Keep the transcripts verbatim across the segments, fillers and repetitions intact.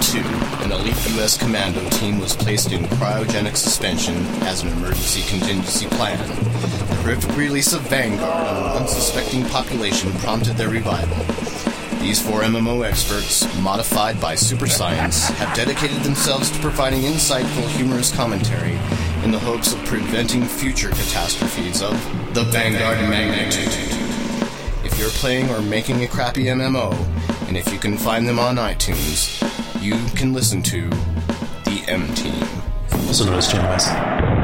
two, an elite U S commando team was placed in cryogenic suspension as an emergency contingency plan. The horrific release of Vanguard on an unsuspecting population prompted their revival. These four M M O experts, modified by super science, have dedicated themselves to providing insightful, humorous commentary in the hopes of preventing future catastrophes of the Vanguard magnitude. If you're playing or making a crappy M M O, and if you can find them on iTunes, you can listen to the M Team. Also known as Channel Massive.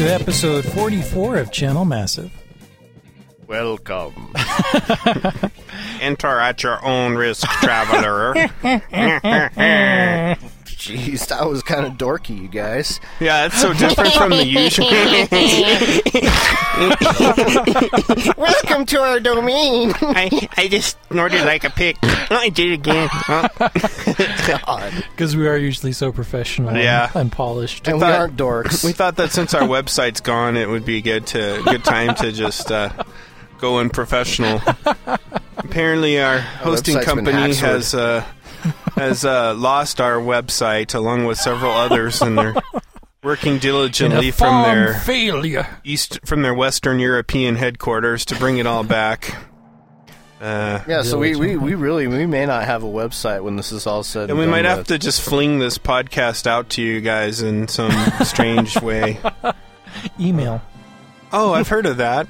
Episode forty-four of Channel Massive. Welcome. Enter at your own risk, traveler. Jeez, that was kind of dorky, you guys. Yeah, it's so different from the usual. Welcome to our domain. I, I just snorted like a pig. I did again. Because we are usually so professional yeah. and polished. And we, thought, we aren't dorks. We thought that since our website's gone, it would be good to good time to just uh, go in professional. Apparently, our hosting our company has... Uh, has uh, lost our website along with several others, and they're working diligently from their failure. East from their Western European headquarters to bring it all back. Uh, yeah, so we, we, we really we may not have a website when this is all said, and we might have to just fling this podcast out to you guys in some strange way. Email. Oh, I've heard of that.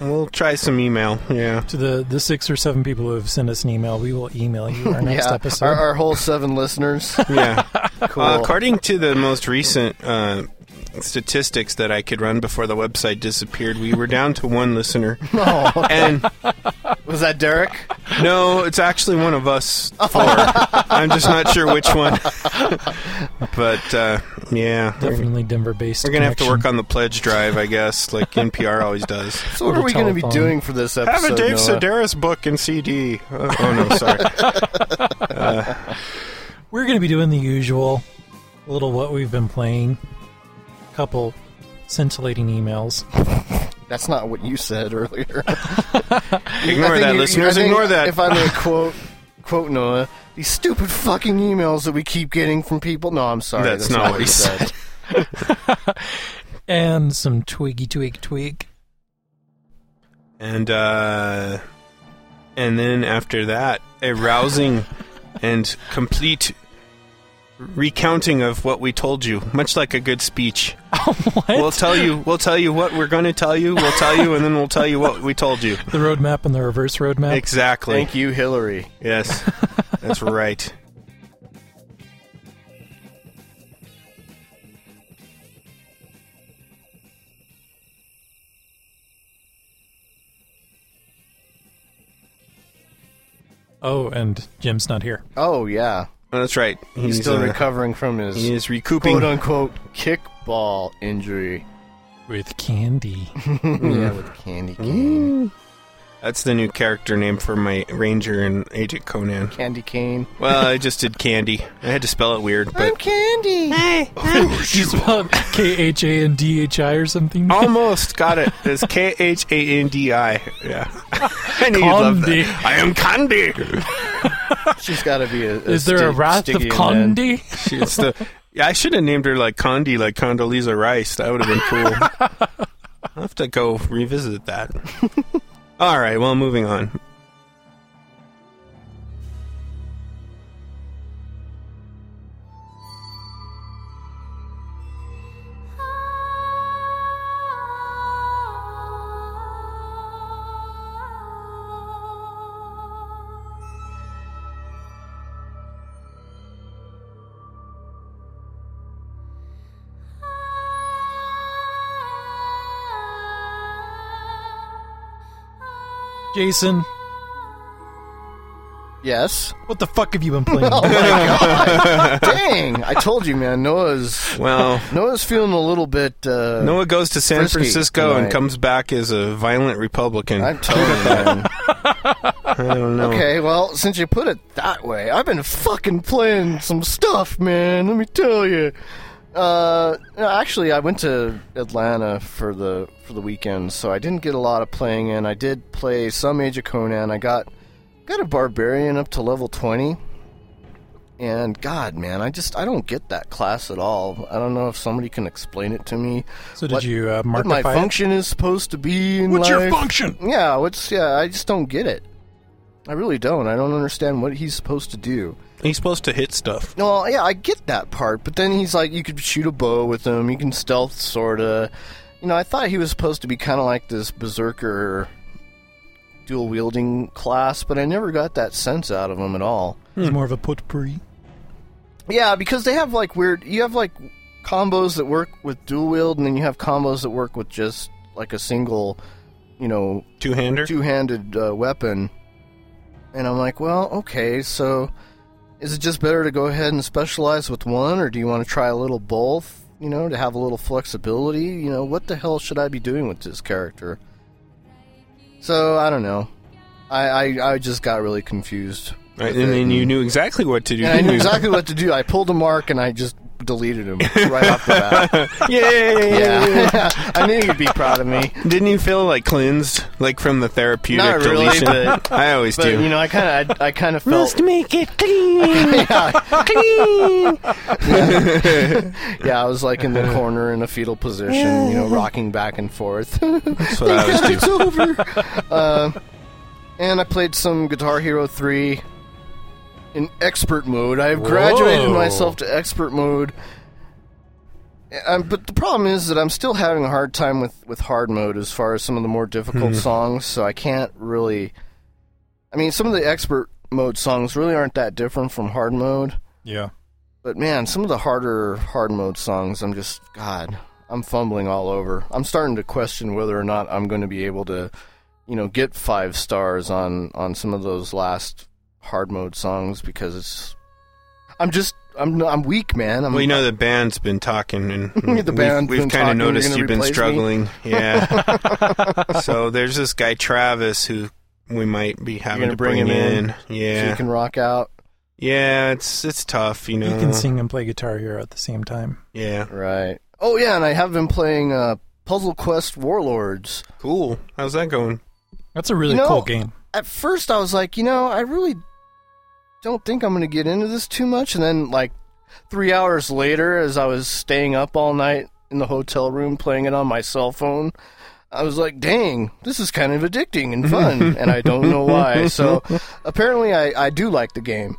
We'll try some email. Yeah, to the, the six or seven people who have sent us an email, we will email you our next yeah, episode. Our, our whole seven listeners. Yeah, cool. Uh, according to the most recent uh, statistics that I could run before the website disappeared, we were down to one listener. Oh, and was that Derek? No, it's actually one of us four. I'm just not sure which one. But, uh, yeah. Definitely Denver-based. We're going to have to work on the pledge drive, I guess, like N P R always does. So what are we going to be doing for this episode, Have a Dave Sedaris book and C D. Oh, oh no, sorry. Uh, we're going to be doing the usual, a little what we've been playing, a couple scintillating emails. That's not what you said earlier. Ignore that, you, listeners. Ignore that. If I may quote, quote Noah, these stupid fucking emails that we keep getting from people. No, I'm sorry. That's, that's not, not what he said. said. And some twiggy twig twig. And, uh... And then after that, a rousing and complete recounting of what we told you, much like a good speech. What? We'll tell you. We'll tell you what we're going to tell you. We'll tell you, and then we'll tell you what we told you. The roadmap and the reverse roadmap. Exactly. Thank you, Hillary. Yes, that's right. Oh, and Jim's not here. Oh yeah. Oh, that's right. He's, he's still uh, recovering from his he is recouping. quote-unquote kickball injury. With candy. Yeah, with candy cane. Mm. That's the new character name for my ranger in Age of Conan. Candy cane. Well, I just did candy. I had to spell it weird. But... I'm candy. Hey, I'm... You spelled K H A N D H I or something? Almost got it. It's K H A N D I. Yeah. I knew you'd love that. I am candy. She's got to be a, a Is there sti- a Wrath of Condi? She's the, yeah, I should have named her like Condi, like Condoleezza Rice. That would have been cool. I'll have to go revisit that. All right, well, moving on. Jason, Yes. What the fuck have you been playing? Oh my god! Dang! I told you, man. Noah's well. Noah's feeling a little bit. Uh, Noah goes to San Francisco tonight. And comes back as a violent Republican. I'm telling you, man. I don't know. Okay, well, since you put it that way, I've been fucking playing some stuff, man. Let me tell you. Uh, actually, I went to Atlanta for the for the weekend, so I didn't get a lot of playing in. I did play some Age of Conan. I got. Got a barbarian up to level twenty, and God, man, I just I don't get that class at all. I don't know if somebody can explain it to me. So what, did you uh, mark what my function it? Is supposed to be in what's life. Your function? Yeah, what's yeah? I just don't get it. I really don't. I don't understand what he's supposed to do. He's supposed to hit stuff. No, yeah, I get that part, but then he's like, you could shoot a bow with him. You can stealth, sorta. You know, I thought he was supposed to be kind of like this berserker. Dual wielding class, but I never got that sense out of them at all. It's more of a potpourri. Yeah, because they have like weird. You have like combos that work with dual wield, and then you have combos that work with just like a single, you know, two-hander, two-handed uh, weapon. And I'm like, well, okay, so is it just better to go ahead and specialize with one, or do you want to try a little both? You know, to have a little flexibility. You know, what the hell should I be doing with this character? So, I don't know. I, I, I just got really confused. Right, and then you knew exactly what to do. And I knew exactly what to do. I pulled a mark and I just deleted him right off the bat. Yay! Yeah. I knew you'd be proud of me. Didn't you feel, like, cleansed? Like, from the therapeutic Not really, deletion? But, I always but, do. But, you know, I kind of I, I kind of felt... Must make it clean! Yeah. Clean! Yeah. Yeah, I was, like, in the corner in a fetal position, yeah. You know, rocking back and forth. That's what I always do. It's over! Uh, and I played some Guitar Hero three... in expert mode. I have graduated Whoa. myself to expert mode. I'm, but the problem is that I'm still having a hard time with, with hard mode as far as some of the more difficult mm-hmm. songs, so I can't really... I mean, some of the expert mode songs really aren't that different from hard mode. Yeah. But, man, some of the harder hard mode songs, I'm just... God, I'm fumbling all over. I'm starting to question whether or not I'm going to be able to, you know, get five stars on, on some of those last... hard mode songs because it's I'm just I'm I'm weak, man. I'm, well, you know the band's been talking and the band we've, we've kind of noticed you've been struggling. Me? Yeah. So there's this guy Travis who we might be having to bring, bring him in. in. Yeah. So you can rock out. Yeah, it's it's tough, you know. You can sing and play Guitar Hero at the same time. Yeah. Right. Oh yeah, and I have been playing uh, Puzzle Quest Warlords. Cool. How's that going? That's a really you know, cool game. At first I was like, you know, I really don't think I'm going to get into this too much, and then like three hours later as I was staying up all night in the hotel room playing it on my cell phone, I was like, dang, this is kind of addicting and fun, and I don't know why. So apparently I, I do like the game.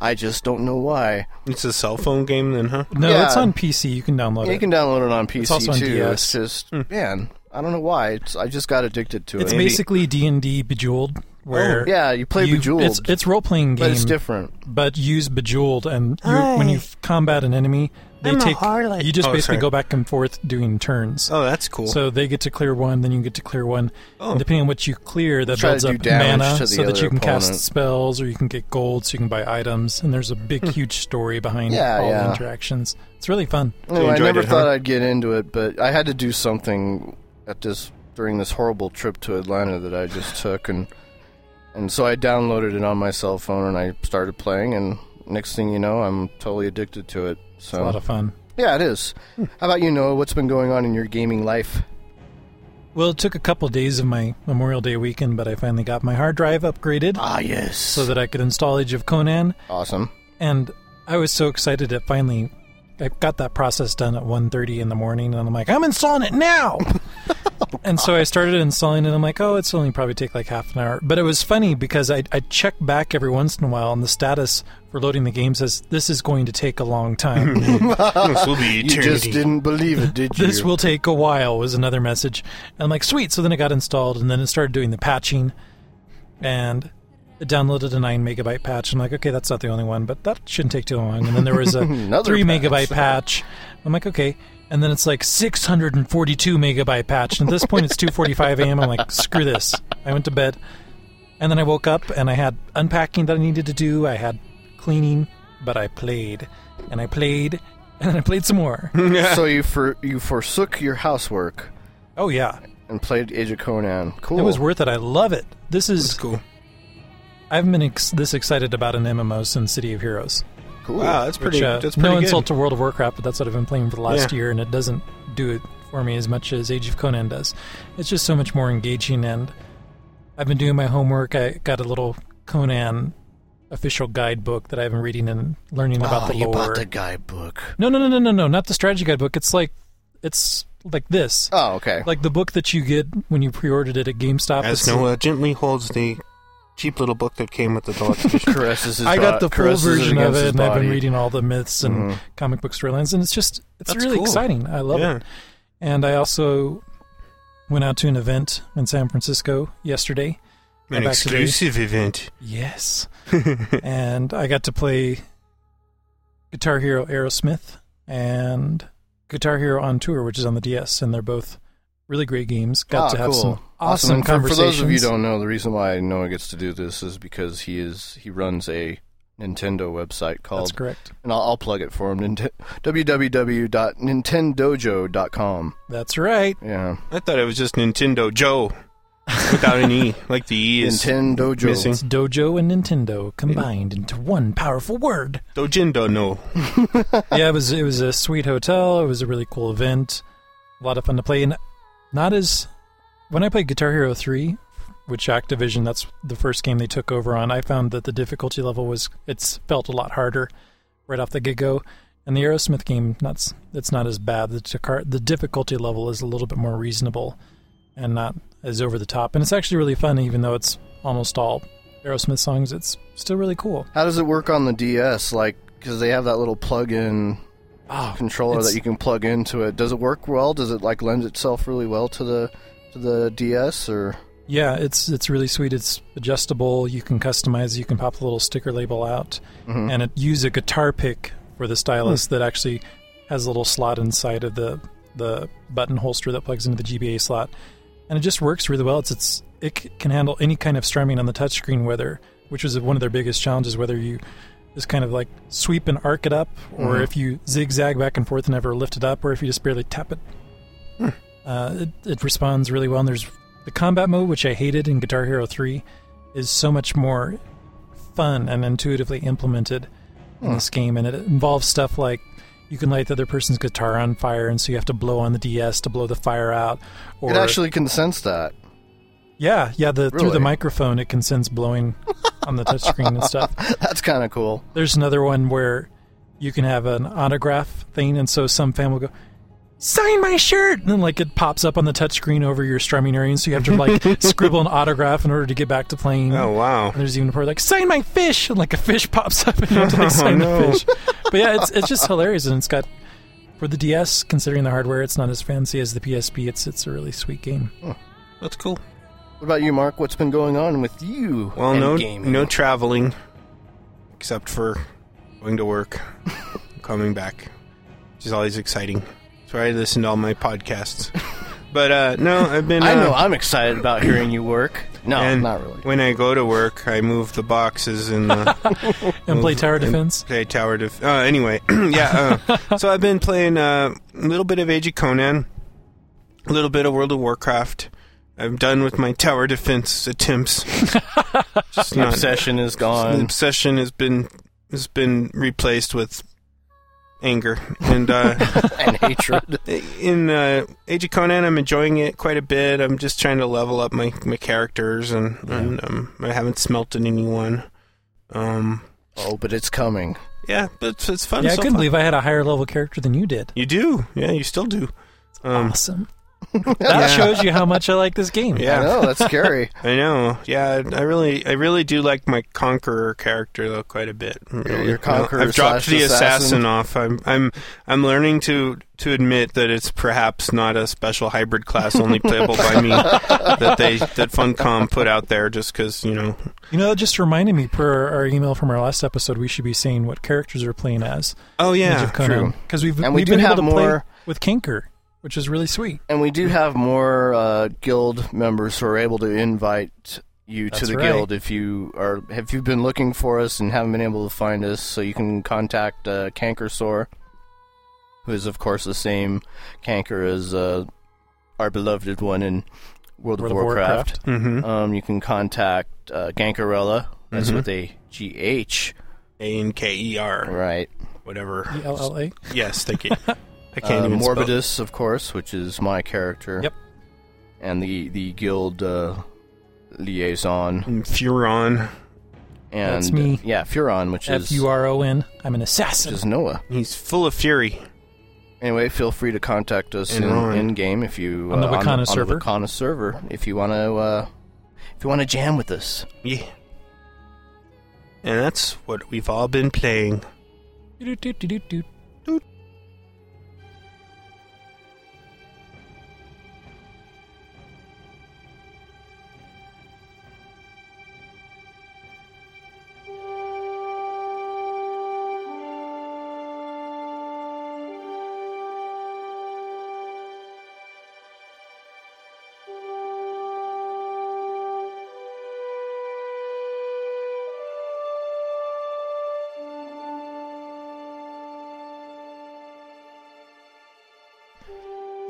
I just don't know why. It's a cell phone game then, huh? No, yeah. It's on P C. You can download yeah, it. You can download it on P C, it's also too. On D S. It's just, mm. man, I don't know why. It's, I just got addicted to it. It's basically D and D Bejeweled. Where oh, yeah, you play you, Bejeweled. It's, it's role-playing game. But it's different. But use Bejeweled, and you, when you combat an enemy, they I'm take you just oh, basically sorry. go back and forth doing turns. Oh, that's cool. So they get to clear one, then you get to clear one. Oh. And depending on what you clear, that Try builds up mana so that you can opponent. cast spells, or you can get gold so you can buy items. And there's a big, huge story behind yeah, all yeah. the interactions. It's really fun. So well, I never it, thought huh? I'd get into it, but I had to do something at this during this horrible trip to Atlanta that I just took, and... And so I downloaded it on my cell phone, and I started playing, and next thing you know, I'm totally addicted to it. So. It's a lot of fun. Yeah, it is. Hmm. How about you, Noah? What's been going on in your gaming life? Well, it took a couple of days of my Memorial Day weekend, but I finally got my hard drive upgraded. Ah, yes. So that I could install Age of Conan. Awesome. And I was so excited that finally I got that process done at one thirty in the morning, and I'm like, I'm installing it now! And so I started installing it, and I'm like, oh, it's only probably take like half an hour. But it was funny because I I check back every once in a while, and the status for loading the game says, this is going to take a long time. This will be eternity. You just didn't believe it, did you? This will take a while was another message. And I'm like, sweet. So then it got installed, and then it started doing the patching, and it downloaded a nine megabyte patch. I'm like, okay, that's not the only one, but that shouldn't take too long. And then there was a three megabyte patch. I'm like, okay. And then it's like six hundred forty-two megabyte patch. And at this point, it's two forty-five a.m. I'm like, screw this. I went to bed. And then I woke up and I had unpacking that I needed to do. I had cleaning, but I played. And I played. And then I played some more. So you for, you forsook your housework. Oh, yeah. And played Age of Conan. Cool. It was worth it. I love it. This is... That's cool. I've been ex- this excited about an M M O since City of Heroes. Cool. Wow, that's pretty, which, uh, that's pretty no good. No insult to World of Warcraft, but that's what I've been playing for the last yeah. year, and it doesn't do it for me as much as Age of Conan does. It's just so much more engaging, and I've been doing my homework. I got a little Conan official guidebook that I've been reading and learning oh, about the lore. Oh, you bought the guidebook. No, no, no, no, no, no, not the strategy guidebook. It's like, it's... like this. Oh, okay. Like the book that you get when you pre-ordered it at GameStop. As Noah gently holds the cheap little book that came with the deluxe edition. Caresses his I got the full version of it, and body. I've been reading all the myths and mm-hmm. comic book storylines, and it's just, it's That's really cool. exciting. I love yeah. it. And I also went out to an event in San Francisco yesterday. An exclusive event. Yes. And I got to play Guitar Hero Aerosmith and... Guitar Hero on Tour, which is on the D S, and they're both really great games. Got ah, to have cool. some awesome and conversations. For those of you who don't know, the reason why Noah gets to do this is because he is he runs a Nintendo website called... That's correct. And I'll, I'll plug it for him. Nint- w w w dot nintendojo dot com. That's right. Yeah. I thought it was just Nintendojo without an E. Like the E is Nintendojo. Missing. It's Dojo and Nintendo combined into one powerful word. Dojindo no. Yeah, it was it was a sweet hotel. It was a really cool event. A lot of fun to play. And not as... When I played Guitar Hero three, which Activision, that's the first game they took over on, I found that the difficulty level was... It's felt a lot harder right off the get-go. And the Aerosmith game, not, it's not as bad. The, the difficulty level is a little bit more reasonable and not... is over the top, and it's actually really fun, even though it's almost all Aerosmith songs. It's still really cool. How does it work on the D S? Like, because they have that little plug-in oh, controller that you can plug into it. Does it work well? Does it like lend itself really well to the to the D S? Or yeah, it's it's really sweet. It's adjustable. You can customize. You can pop a little sticker label out, mm-hmm. and it uses a guitar pick for the stylus mm-hmm. that actually has a little slot inside of the the button holster that plugs into the G B A slot. And it just works really well. It's, it's it can handle any kind of strumming on the touchscreen, whether which was one of their biggest challenges, whether you just kind of like sweep and arc it up, or mm-hmm. if you zigzag back and forth and never lift it up, or if you just barely tap it. Mm. Uh, it, it responds really well. And there's the combat mode, which I hated in Guitar Hero three, is so much more fun and intuitively implemented mm. in this game. And it involves stuff like you can light the other person's guitar on fire, and so you have to blow on the D S to blow the fire out. Or, it actually can sense that. Yeah, yeah. The, really? Through the microphone, it can sense blowing on the touchscreen and stuff. That's kind of cool. There's another one where you can have an autograph thing, and so some fan will go, "Sign my shirt!" And then like it pops up on the touchscreen over your strumming area, and so you have to like scribble an autograph in order to get back to playing. Oh, wow. And there's even a part like, "Sign my fish!" And like a fish pops up, and you have to like sign oh, no. the fish. But yeah, it's it's just hilarious, and it's got, for the D S, considering the hardware, it's not as fancy as the P S P. It's it's a really sweet game. Oh, that's cool. What about you, Mark? What's been going on with you? Well, no, no traveling, except for going to work, coming back, which is always exciting. So I listen to all my podcasts. But uh, no, I've been. Uh, I know I'm excited about hearing you work. No, and not really. When I go to work, I move the boxes and uh, and play tower defense. Play tower defense. Uh, anyway, yeah. Uh, so I've been playing uh, a little bit of Age of Conan, a little bit of World of Warcraft. I'm done with my tower defense attempts. Just the obsession is gone. The obsession has been has been replaced with anger and uh, and hatred. In uh, Age of Conan, I'm enjoying it quite a bit. I'm just trying to level up my, my characters, and, yeah. and um, I haven't smelted anyone. Um, oh, but it's coming. Yeah, but it's, it's fun. Yeah, so I couldn't fun. believe I had a higher level character than you did. You do? Yeah, you still do. Um, awesome. That yeah. shows you how much I like this game. Yeah, I know, that's scary. I know. Yeah, I really, I really do like my conqueror character though quite a bit. Really. Your conqueror. You know, I've dropped the assassin. assassin off. I'm, I'm, I'm learning to to admit that it's perhaps not a special hybrid class only playable by me that they that Funcom put out there just because you know. You know, it just reminded me per our email from our last episode. We should be saying what characters are playing as. Oh yeah, true. Because we've and we we've do been have able to more... play with Kinker, which is really sweet. And we do have more uh, guild members who are able to invite you That's to the right. guild if you are if you've been looking for us and haven't been able to find us. So you can contact uh, Cankersore, who is of course the same Canker as uh, our beloved one in World, World of Warcraft. Of Warcraft. Mm-hmm. Um, you can contact uh, Gankerella. That's mm-hmm. with a G H, A N K E R. Right. Whatever. E L L A. Yes, thank you. I can't uh, even Morbidus, spell. Of course, which is my character. Yep. And the the guild uh, liaison. And Furon. And that's me. Uh, yeah, Furon, which F U R O N. Is... F U R O N. I'm an assassin. Which is Noah. He's full of fury. Anyway, feel free to contact us in, in-game if you... Uh, on the Wakana on, on server. On the Wakana server, if you want to uh, if you want to jam with us. Yeah. And that's what we've all been playing. Do do do do do.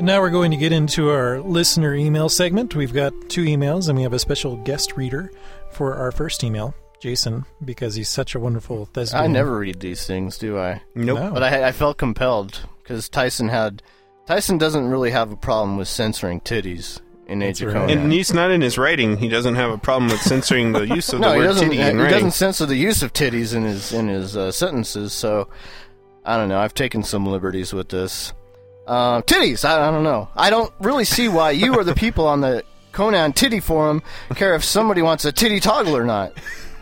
Now we're going to get into our listener email segment. We've got two emails, and we have a special guest reader for our first email, Jason, because he's such a wonderful Thesbian. I never read these things, do I? Nope. No. But I, I felt compelled, because Tyson had... Tyson doesn't really have a problem with censoring titties in Age of Conan. And he's not in his writing. He doesn't have a problem with censoring the use of no, the word titty in writing. He doesn't censor the use of titties in his, in his uh, sentences, so... I don't know. I've taken some liberties with this. Uh, titties, I, I don't know. I don't really see why you or the people on the Conan titty forum care if somebody wants a titty toggle or not.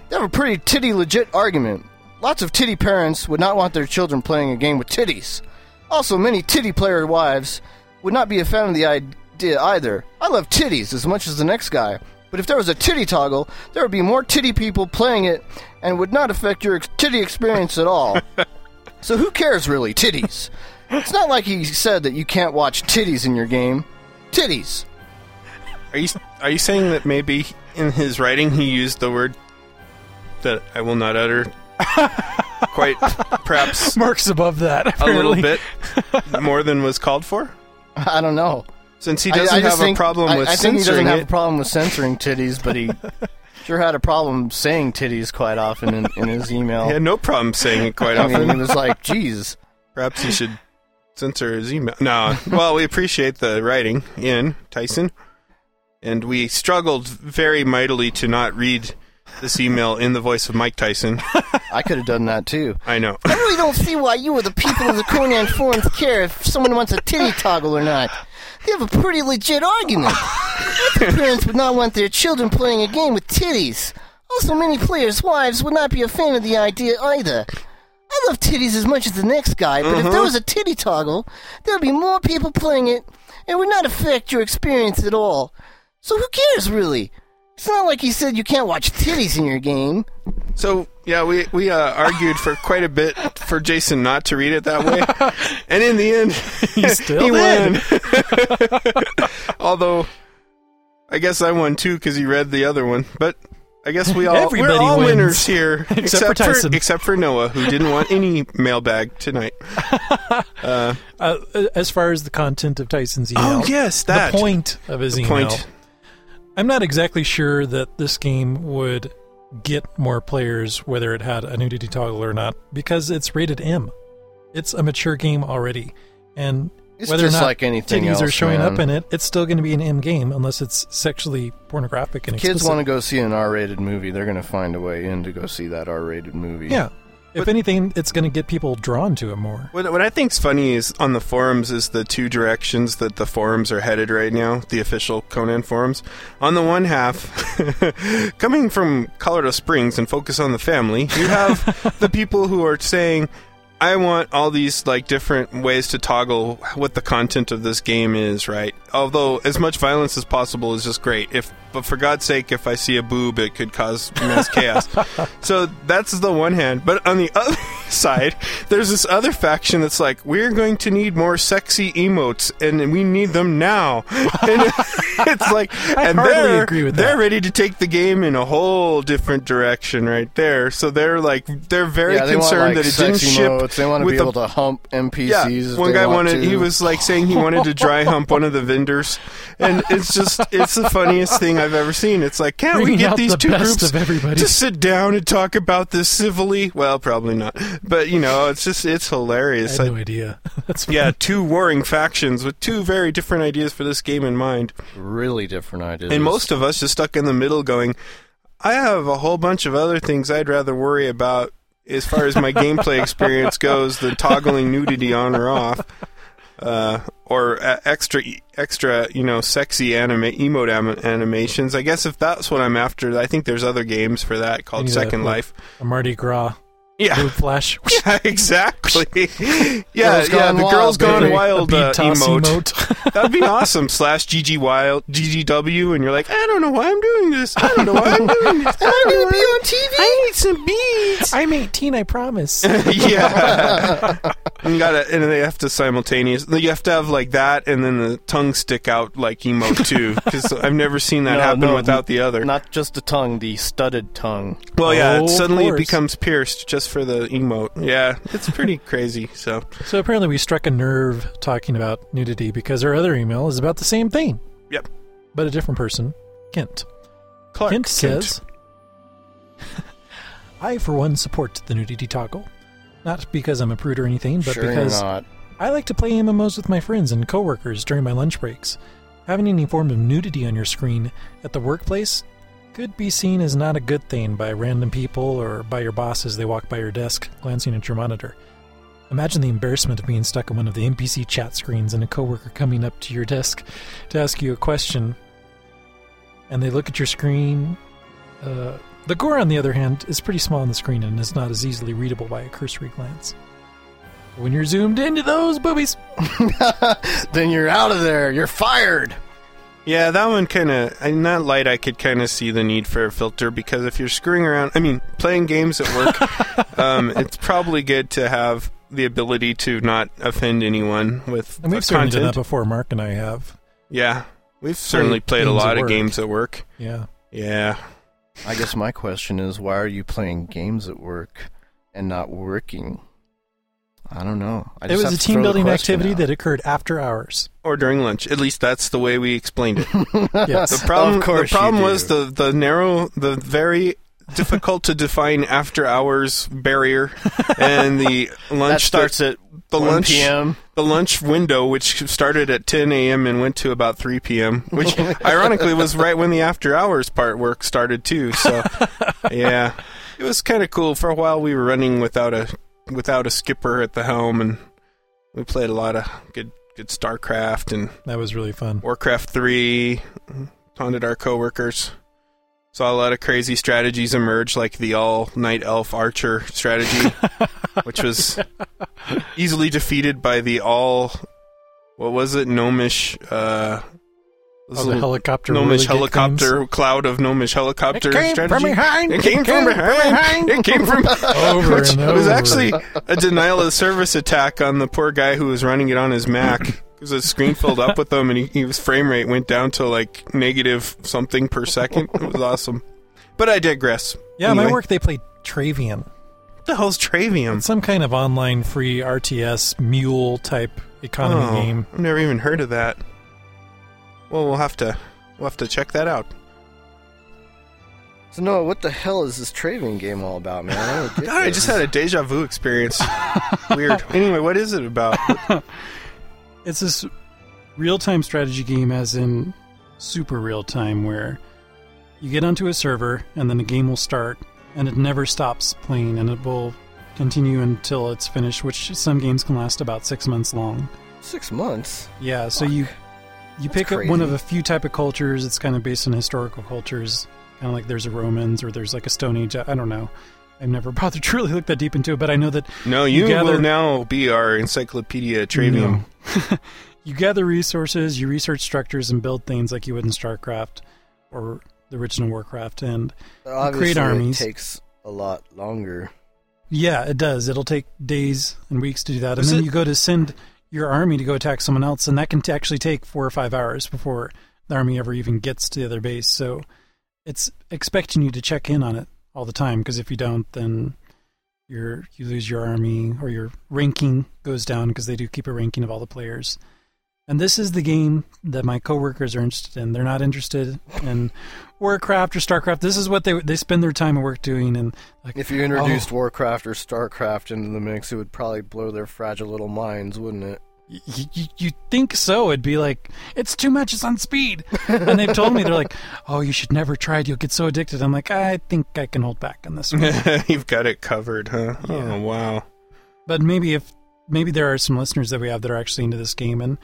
They have a pretty titty legit argument. Lots of titty parents would not want their children playing a game with titties. Also, many titty player wives would not be a fan of the idea either. I love titties as much as the next guy, but if there was a titty toggle, there would be more titty people playing it and would not affect your titty experience at all. So who cares really, titties? It's not like he said that you can't watch titties in your game. Titties. Are you are you saying that maybe in his writing he used the word that I will not utter? Quite perhaps Mark's above that apparently. A little bit more than was called for? I don't know. Since he doesn't I, I have think, a problem with I, I censoring think he doesn't it. have a problem with censoring titties, but he sure had a problem saying titties quite often in, in his email. He had no problem saying it quite I often. I mean, he was like, geez. Perhaps he should censor his email. No. Well, we appreciate the writing in Tyson, and we struggled very mightily to not read this email in the voice of Mike Tyson. I could have done that too. I know. I really don't see why you or the people of the Conan forums care if someone wants a titty toggle or not. They have a pretty legit argument. Parents would not want their children playing a game with titties. Also, many players' wives would not be a fan of the idea either. I love titties as much as the next guy, but uh-huh. if there was a titty toggle, there would be more people playing it, and it would not affect your experience at all. So who cares, really? It's not like he said you can't watch titties in your game. So, yeah, we, we uh, argued for quite a bit for Jason not to read it that way, and in the end, he, still he won. Although, I guess I won too, because he read the other one, but... I guess we all, Everybody we're all wins. winners here, except, except, for Tyson. For, except for Noah, who didn't want any mailbag tonight. Uh, uh, as far as the content of Tyson's email. Oh, yes, that. The point of his the email. Point. I'm not exactly sure that this game would get more players, whether it had a nudity toggle or not, because it's rated M. It's a mature game already, and it's whether just or not like anything titties else, are showing man. up in it, it's still going to be an M game unless it's sexually pornographic and explicit. If kids want to go see an R-rated movie, they're going to find a way in to go see that R-rated movie. Yeah. If but, anything, it's going to get people drawn to it more. What, what I think's funny is on the forums is the two directions that the forums are headed right now, the official Conan forums. On the one half, coming from Colorado Springs and focus on the family, you have the people who are saying... I want all these like different ways to toggle what the content of this game is, right? Although as much violence as possible is just great. If, but for God's sake, if I see a boob, it could cause mass chaos. So that's the one hand. But on the other side, there's this other faction that's like, we're going to need more sexy emotes, and we need them now. And it's like, I and they're, agree with that. They're ready to take the game in a whole different direction right there. So they're like, they're very yeah, they concerned want, like, that it didn't ship. Emotes. They want to be the, able to hump N P Cs. Yeah, one guy wanted, to. he was like saying he wanted to dry hump one of the vendors, and it's just, it's the funniest thing I've ever seen. It's like, can't Bringing we get these the two groups to sit down and talk about this civilly? Well, probably not. But, you know, it's just, it's hilarious. I had no I, idea. That's yeah, two warring factions with two very different ideas for this game in mind. Really different ideas. And most of us just stuck in the middle going, I have a whole bunch of other things I'd rather worry about as far as my gameplay experience goes than toggling nudity on or off. Uh, or uh, extra, extra, you know, sexy anime, emote anim- animations. I guess if that's what I'm after, I think there's other games for that called Second a, Life. A Mardi Gras. Yeah. Blue Flash. Yeah, exactly. yeah, yeah, the Girls Gone Wild uh, emote. emote. That'd be awesome. Slash G G Wild, G G W, and you're like, I don't know why I'm doing this. I don't know why I'm doing this. I want to be on T V. I need some beats. I'm eighteen, I promise. yeah. You gotta, and they have to simultaneously, you have to have like that and then the tongue stick out like emote too, because I've never seen that no, happen no, without the other. Not just the tongue, the studded tongue. Well, yeah, oh, it suddenly it becomes pierced just for the emote. Yeah, it's pretty crazy. So so apparently we struck a nerve talking about nudity because our other email is about the same thing. Yep. But a different person, Kent. Clark Kent, Kent. says, I, for one, support the nudity toggle. Not because I'm a prude or anything, but sure because I like to play M M Os with my friends and coworkers during my lunch breaks. Having any form of nudity on your screen at the workplace could be seen as not a good thing by random people or by your boss as they walk by your desk, glancing at your monitor. Imagine the embarrassment of being stuck in one of the N P C chat screens and a coworker coming up to your desk to ask you a question, and they look at your screen. Uh, the gore, on the other hand, is pretty small on the screen and is not as easily readable by a cursory glance. When you're zoomed into those boobies, then you're out of there. You're fired. Yeah, that one kind of, in that light, I could kind of see the need for a filter, because if you're screwing around, I mean, playing games at work, um, it's probably good to have the ability to not offend anyone with and we've certainly done that before, Mark and I have. Yeah, we've certainly played a lot of games at work. Yeah. Yeah. I guess my question is, why are you playing games at work and not working? I don't know. I just it was a team-building activity out. that occurred after hours. Or during lunch. At least that's the way we explained it. yes. The problem, the problem was the, the narrow, the very difficult-to-define after-hours barrier, and the lunch starts at the one p.m. The lunch window, which started at ten a.m. and went to about three p.m., which ironically was right when the after-hours part work started, too. So, yeah. It was kind of cool. For a while, we were running without a... without a skipper at the helm, and we played a lot of good good StarCraft, and that was really fun. Warcraft three, taunted our coworkers. Saw a lot of crazy strategies emerge, like the all-night elf archer strategy, which was easily defeated by the all... What was it? Gnomish... Uh, Oh, the helicopter Gnomish really helicopter cloud of Gnomish helicopter it came strategy. From behind. It came, it came from behind. It came from over which and over. It was actually a denial of service attack on the poor guy who was running it on his Mac. Because the screen filled up with them, and he, his frame rate went down to like negative something per second. It was awesome. But I digress. Yeah, anyway. My work, they played Travian. What the hell's Travian? It's some kind of online free R T S mule type economy oh, game. I've never even heard of that. Well, we'll have to we'll have to check that out. So, Noah, what the hell is this Travian game all about, man? I, don't get God, I just had a deja vu experience. Weird. Anyway, what is it about? It's this real-time strategy game, as in super real-time, where you get onto a server, and then the game will start, and it never stops playing, and it will continue until it's finished, which some games can last about six months long. Six months? Yeah, so Fuck. you... You That's pick crazy. up one of a few type of cultures. It's kind of based on historical cultures, kind of like there's a Romans or there's like a Stone Age. I don't know. I've never bothered to really look that deep into it, but I know that... No, you, you gather, will now be our Encyclopedia Travian. No. You gather resources, you research structures, and build things like you would in StarCraft or the original Warcraft, and you create armies. It takes a lot longer. Yeah, it does. It'll take days and weeks to do that. And Is then it... you go to send your army to go attack someone else, and that can t- actually take four or five hours before the army ever even gets to the other base. So it's expecting you to check in on it all the time, because if you don't, then you're, you lose your army, or your ranking goes down, because they do keep a ranking of all the players. And this is the game that my coworkers are interested in. They're not interested in Warcraft or StarCraft. This is what they they spend their time and work doing. And like, if you introduced oh. Warcraft or StarCraft into the mix, it would probably blow their fragile little minds, wouldn't it? You, you, you think so? It'd be like, it's too much, it's on speed. And they've told me, they're like, oh, you should never try it, you'll get so addicted. I'm like, I think I can hold back on this one. You've got it covered, huh? Yeah. Oh, wow. But maybe if maybe there are some listeners that we have that are actually into this game and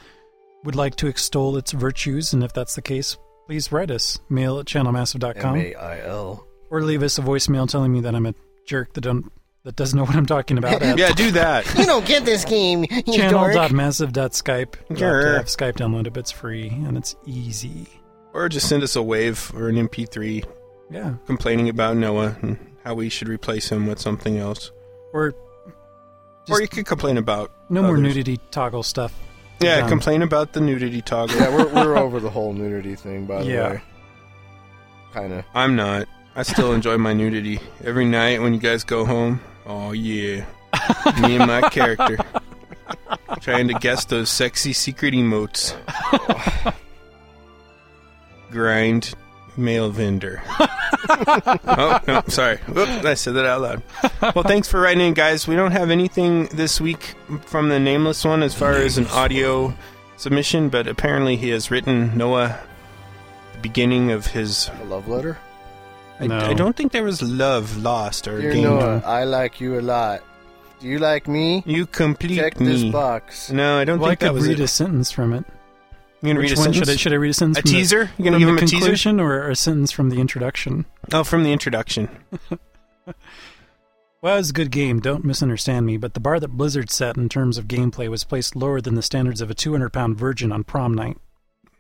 would like to extol its virtues, and if that's the case, please write us, mail at channel massive dot com. M A I L. Or leave us a voicemail telling me that I'm a jerk that don't That doesn't know what I'm talking about. Yeah, do that. You don't get this game, you dork. channel dot massive dot skype. Yeah. Skype downloaded. It's free, and it's easy. Or just send us a wave or an M P three. Yeah. Complaining about Noah and how we should replace him with something else. Or or you could complain about No others. More nudity toggle stuff. Yeah, um, complain about the nudity toggle. Yeah, we're, we're over the whole nudity thing, by the yeah. way. Kind of. I'm not. I still enjoy my nudity. Every night when you guys go home... Oh, yeah. Me and my character. Trying to guess those sexy secret emotes. Oh. Grind mail vendor. Oh, no, sorry. Oops, I said that out loud. Well, thanks for writing in, guys. We don't have anything this week from the Nameless One as far as an audio submission, but apparently he has written Noah the beginning of his... A love letter? I, no. I don't think there was love lost or Dear gained. Noah, I like you a lot. Do you like me? You complete Check me. Check this box. No, I don't well, think I that was I could read it. a sentence from it. You going to read a sentence? Should I, should I read a sentence? A from teaser? The, you going to give him a teaser? From the conclusion or a sentence from the introduction? Oh, from the introduction. Well, it was a good game. Don't misunderstand me, but the bar that Blizzard set in terms of gameplay was placed lower than the standards of a two hundred pound virgin on prom night.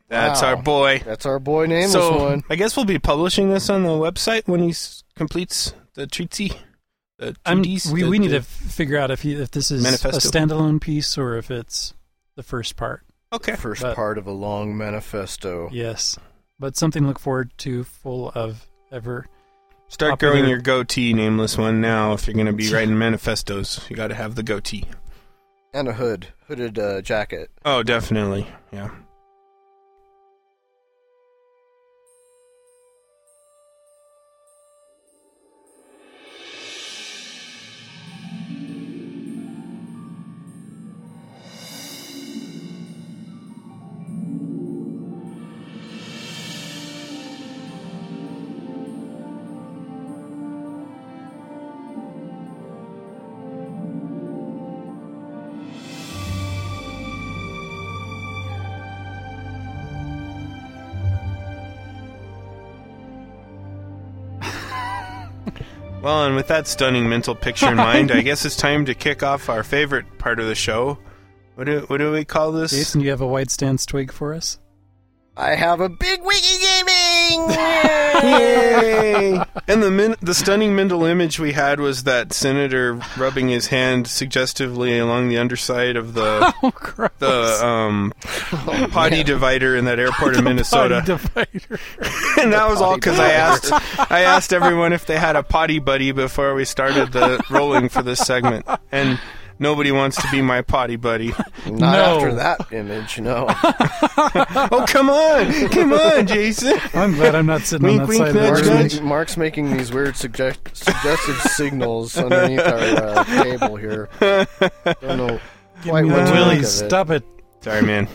That's wow. our boy. That's our boy, Nameless so, One. I guess we'll be publishing this on the website when he s- completes the treatsy. The treaties, we the, we need to figure out if he, if this is manifesto. a standalone piece or if it's the first part. Okay. The first but, part of a long manifesto. Yes. But something to look forward to, full of ever. Start popular. growing your goatee, Nameless One, now if you're going to be writing manifestos. You got to have the goatee. And a hood. Hooded uh, jacket. Oh, definitely. Yeah. Well, and with that stunning mental picture in mind, I guess it's time to kick off our favorite part of the show. What do, what do we call this? Jason, do you have a wide stance twig for us? I have a big wiki gaming! Yay! Yay! And the min- the stunning mental image we had was that senator rubbing his hand suggestively along the underside of the oh, the um, oh, potty man. divider in that airport in Minnesota. And that was all because I asked I asked everyone if they had a potty buddy before we started the rolling for this segment. And nobody wants to be my potty buddy. Not no. after that image, no. Oh, come on. Come on, Jason. I'm glad I'm not sitting wink, on that wink, side. Mark's, Mark's, Mark's making these weird suggest- suggestive signals underneath our uh, table here. Don't know quite what to Willie, stop it. Sorry, man.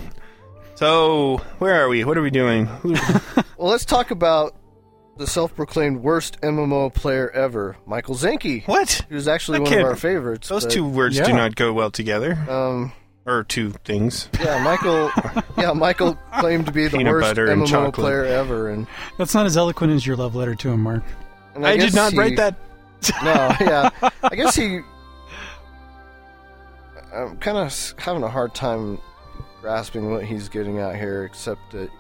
So, where are we? What are we doing? Well, let's talk about the self-proclaimed worst M M O player ever, Michael Zenke. What? Who's actually that one kid. of our favorites. Those but, two words yeah. do not go well together. Um, or two things. Yeah, Michael. Yeah, Michael claimed to be the Peanut worst M M O player ever, and that's not as eloquent as your love letter to him, Mark. I, I did not he, write that. No, yeah, I guess he. I'm kind of having a hard time grasping what he's getting at here, except that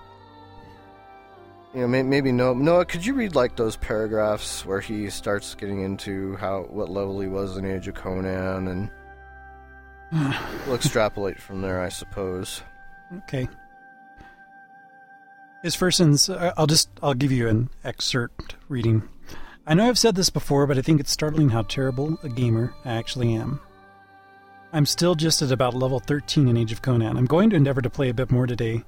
you know, may, maybe Noah, Noah, could you read, like, those paragraphs where he starts getting into how, what level he was in Age of Conan, and we'll extrapolate from there, I suppose. Okay. His first sentence, I'll just, I'll give you an excerpt reading. I know I've said this before, but I think it's startling how terrible a gamer I actually am. I'm still just at about level thirteen in Age of Conan. I'm going to endeavor to play a bit more today,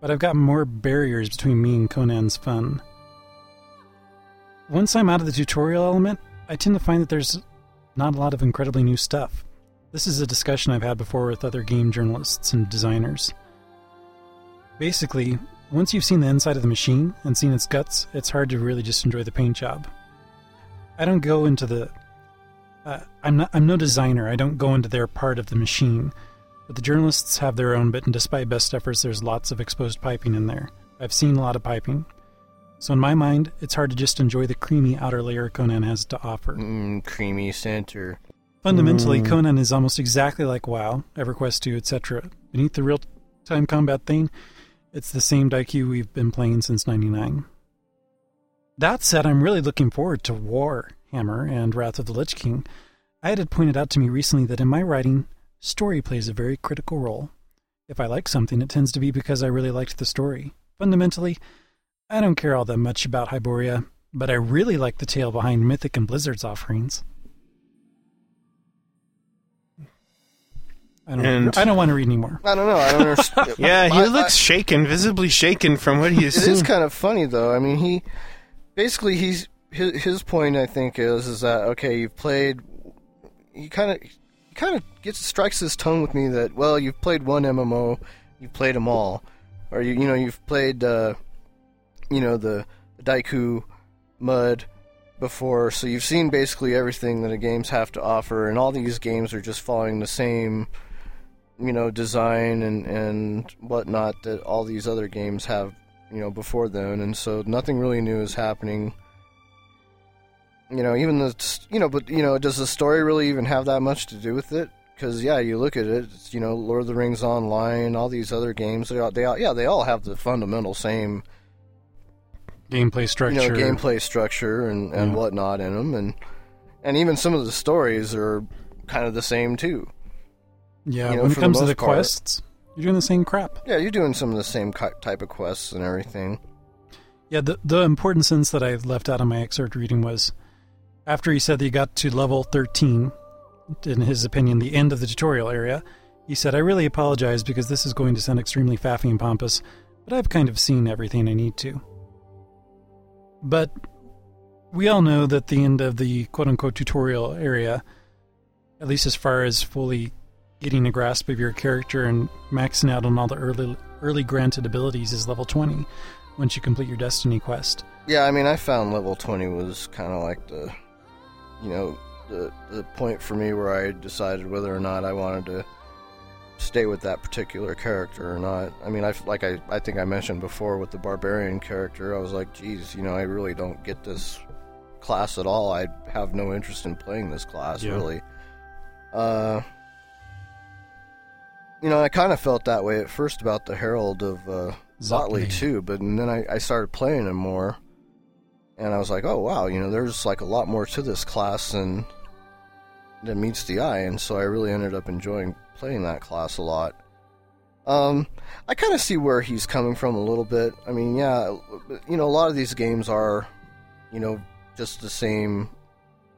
but I've got more barriers between me and Conan's fun. Once I'm out of the tutorial element, I tend to find that there's not a lot of incredibly new stuff. This is a discussion I've had before with other game journalists and designers. Basically, once you've seen the inside of the machine and seen its guts, it's hard to really just enjoy the paint job. I don't go into the... Uh, I'm not, I'm no designer. I don't go into their part of the machine. But the journalists have their own bit, and despite best efforts, there's lots of exposed piping in there. I've seen a lot of piping. So in my mind, it's hard to just enjoy the creamy outer layer Conan has to offer. Mm, creamy center. Fundamentally, mm. Conan is almost exactly like WoW, EverQuest two, et cetera. Beneath the real-time combat thing, it's the same Daiku we've been playing since ninety-nine. That said, I'm really looking forward to Warhammer and Wrath of the Lich King. I had pointed out to me recently that in my writing, story plays a very critical role. If I like something, it tends to be because I really liked the story. Fundamentally, I don't care all that much about Hyboria, but I really like the tale behind Mythic and Blizzard's offerings. I don't, and, I don't want to read anymore. I don't know. I don't understand. yeah, he I, looks I, shaken, visibly shaken from what he is seeing. It is kind of funny, though. I mean, he... Basically, he's his, his point, I think, is is that, okay, you've played... He kind of he kind of gets strikes his tone with me that, well, you've played one M M O, you've played them all. Or, you you know, you've played, uh, you know, the Daiku Mud before, so you've seen basically everything that the games have to offer, and all these games are just following the same... you know, design and, and whatnot that all these other games have, you know, before then, and so nothing really new is happening. You know, even the, you know, but, you know, does the story really even have that much to do with it? Because, yeah, you look at it, it's, you know, Lord of the Rings Online, all these other games, they all, they all, yeah, they all have the fundamental same... Gameplay structure. You know, gameplay structure and, and yeah. whatnot in them, and, and even some of the stories are kind of the same, too. Yeah, you know, when it comes the to the part, quests, you're doing the same crap. Yeah, you're doing some of the same type of quests and everything. Yeah, the the important sentence that I left out of my excerpt reading was, after he said that he got to level thirteen, in his opinion, the end of the tutorial area, he said, I really apologize because this is going to sound extremely faffy and pompous, but I've kind of seen everything I need to. But we all know that the end of the quote-unquote tutorial area, at least as far as fully... getting a grasp of your character and maxing out on all the early early granted abilities is level twenty once you complete your Destiny quest. Yeah, I mean, I found level twenty was kind of like the, you know, the, the point for me where I decided whether or not I wanted to stay with that particular character or not. I mean, I, like I, I think I mentioned before with the Barbarian character, I was like, geez, you know, I really don't get this class at all. I have no interest in playing this class, yeah. really. Uh... You know, I kind of felt that way at first about the Herald of uh, Zotli, too, but and then I, I started playing him more, and I was like, oh, wow, you know, there's, like, a lot more to this class than, than meets the eye, and so I really ended up enjoying playing that class a lot. Um, I kind of see where he's coming from a little bit. I mean, yeah, you know, a lot of these games are, you know, just the same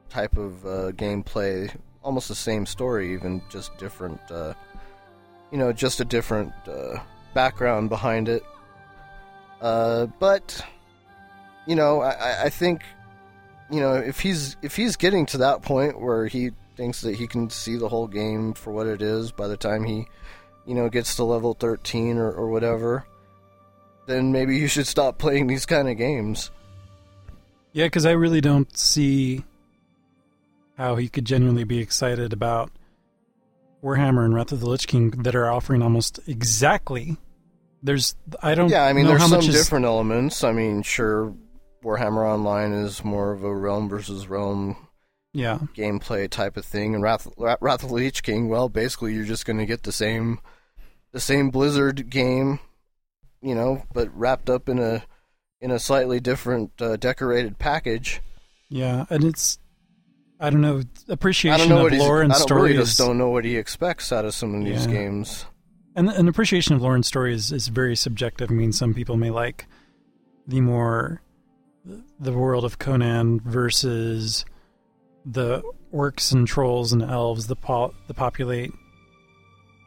type of uh, gameplay, almost the same story, even just different... Uh, You know, just a different uh, background behind it. Uh, but, you know, I, I think, you know, if he's if he's getting to that point where he thinks that he can see the whole game for what it is by the time he, you know, gets to level thirteen or, or whatever, then maybe you should stop playing these kind of games. Yeah, because I really don't see how he could genuinely be excited about Warhammer and Wrath of the Lich King that are offering almost exactly. There's, I don't. Yeah, I mean, know there's how some much different is... elements. I mean, sure, Warhammer Online is more of a realm versus realm, yeah, gameplay type of thing, and Wrath, Wrath of the Lich King. Well, basically, you're just going to get the same, the same Blizzard game, you know, but wrapped up in a in a slightly different uh, decorated package. Yeah, and it's, I don't know, appreciation I don't know of lore and I don't, story. I really is, just don't know what he expects out of some of these yeah. games. And an appreciation of lore and story is, is very subjective. I mean, some people may like the more, the World of Conan versus the orcs and trolls and elves that, po- that populate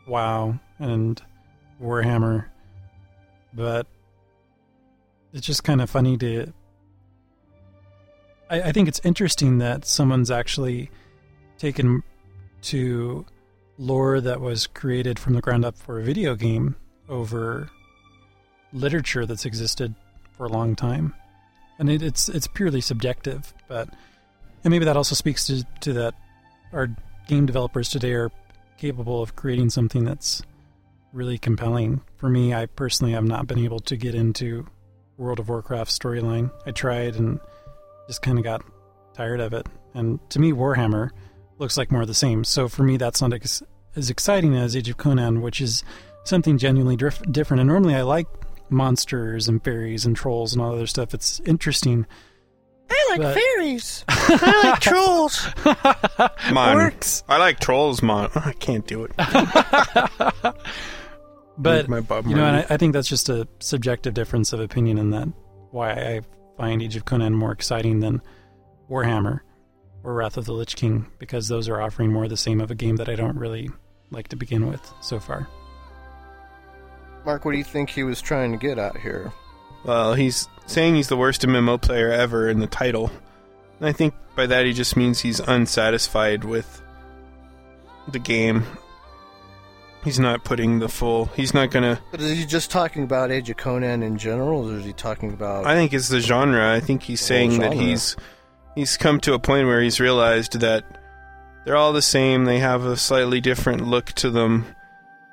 WoW and Warhammer. But it's just kind of funny to... I, I think it's interesting that someone's actually taken to lore that was created from the ground up for a video game over literature that's existed for a long time. And it, it's it's purely subjective, but... And maybe that also speaks to, to that our game developers today are capable of creating something that's really compelling. For me, I personally have not been able to get into World of Warcraft storyline. I tried and just kind of got tired of it. And to me, Warhammer looks like more of the same. So for me, that's not ex- as exciting as Age of Conan, which is something genuinely dif- different. And normally I like monsters and fairies and trolls and all that other stuff. It's interesting. I like but. fairies. I like trolls. Mine. Orcs. I like trolls, Mon. I can't do it. But, you know, and I, I think that's just a subjective difference of opinion in that why I find Age of Conan more exciting than Warhammer or Wrath of the Lich King, because those are offering more of the same of a game that I don't really like to begin with so far. Mark, what do you think he was trying to get at here? Well, he's saying he's the worst M M O player ever in the title. And I think by that he just means he's unsatisfied with the game. He's not putting the full... He's not going to... But is he just talking about Age of Conan in general, or is he talking about... I think it's the genre. I think he's saying that he's he's come to a point where he's realized that they're all the same. They have a slightly different look to them.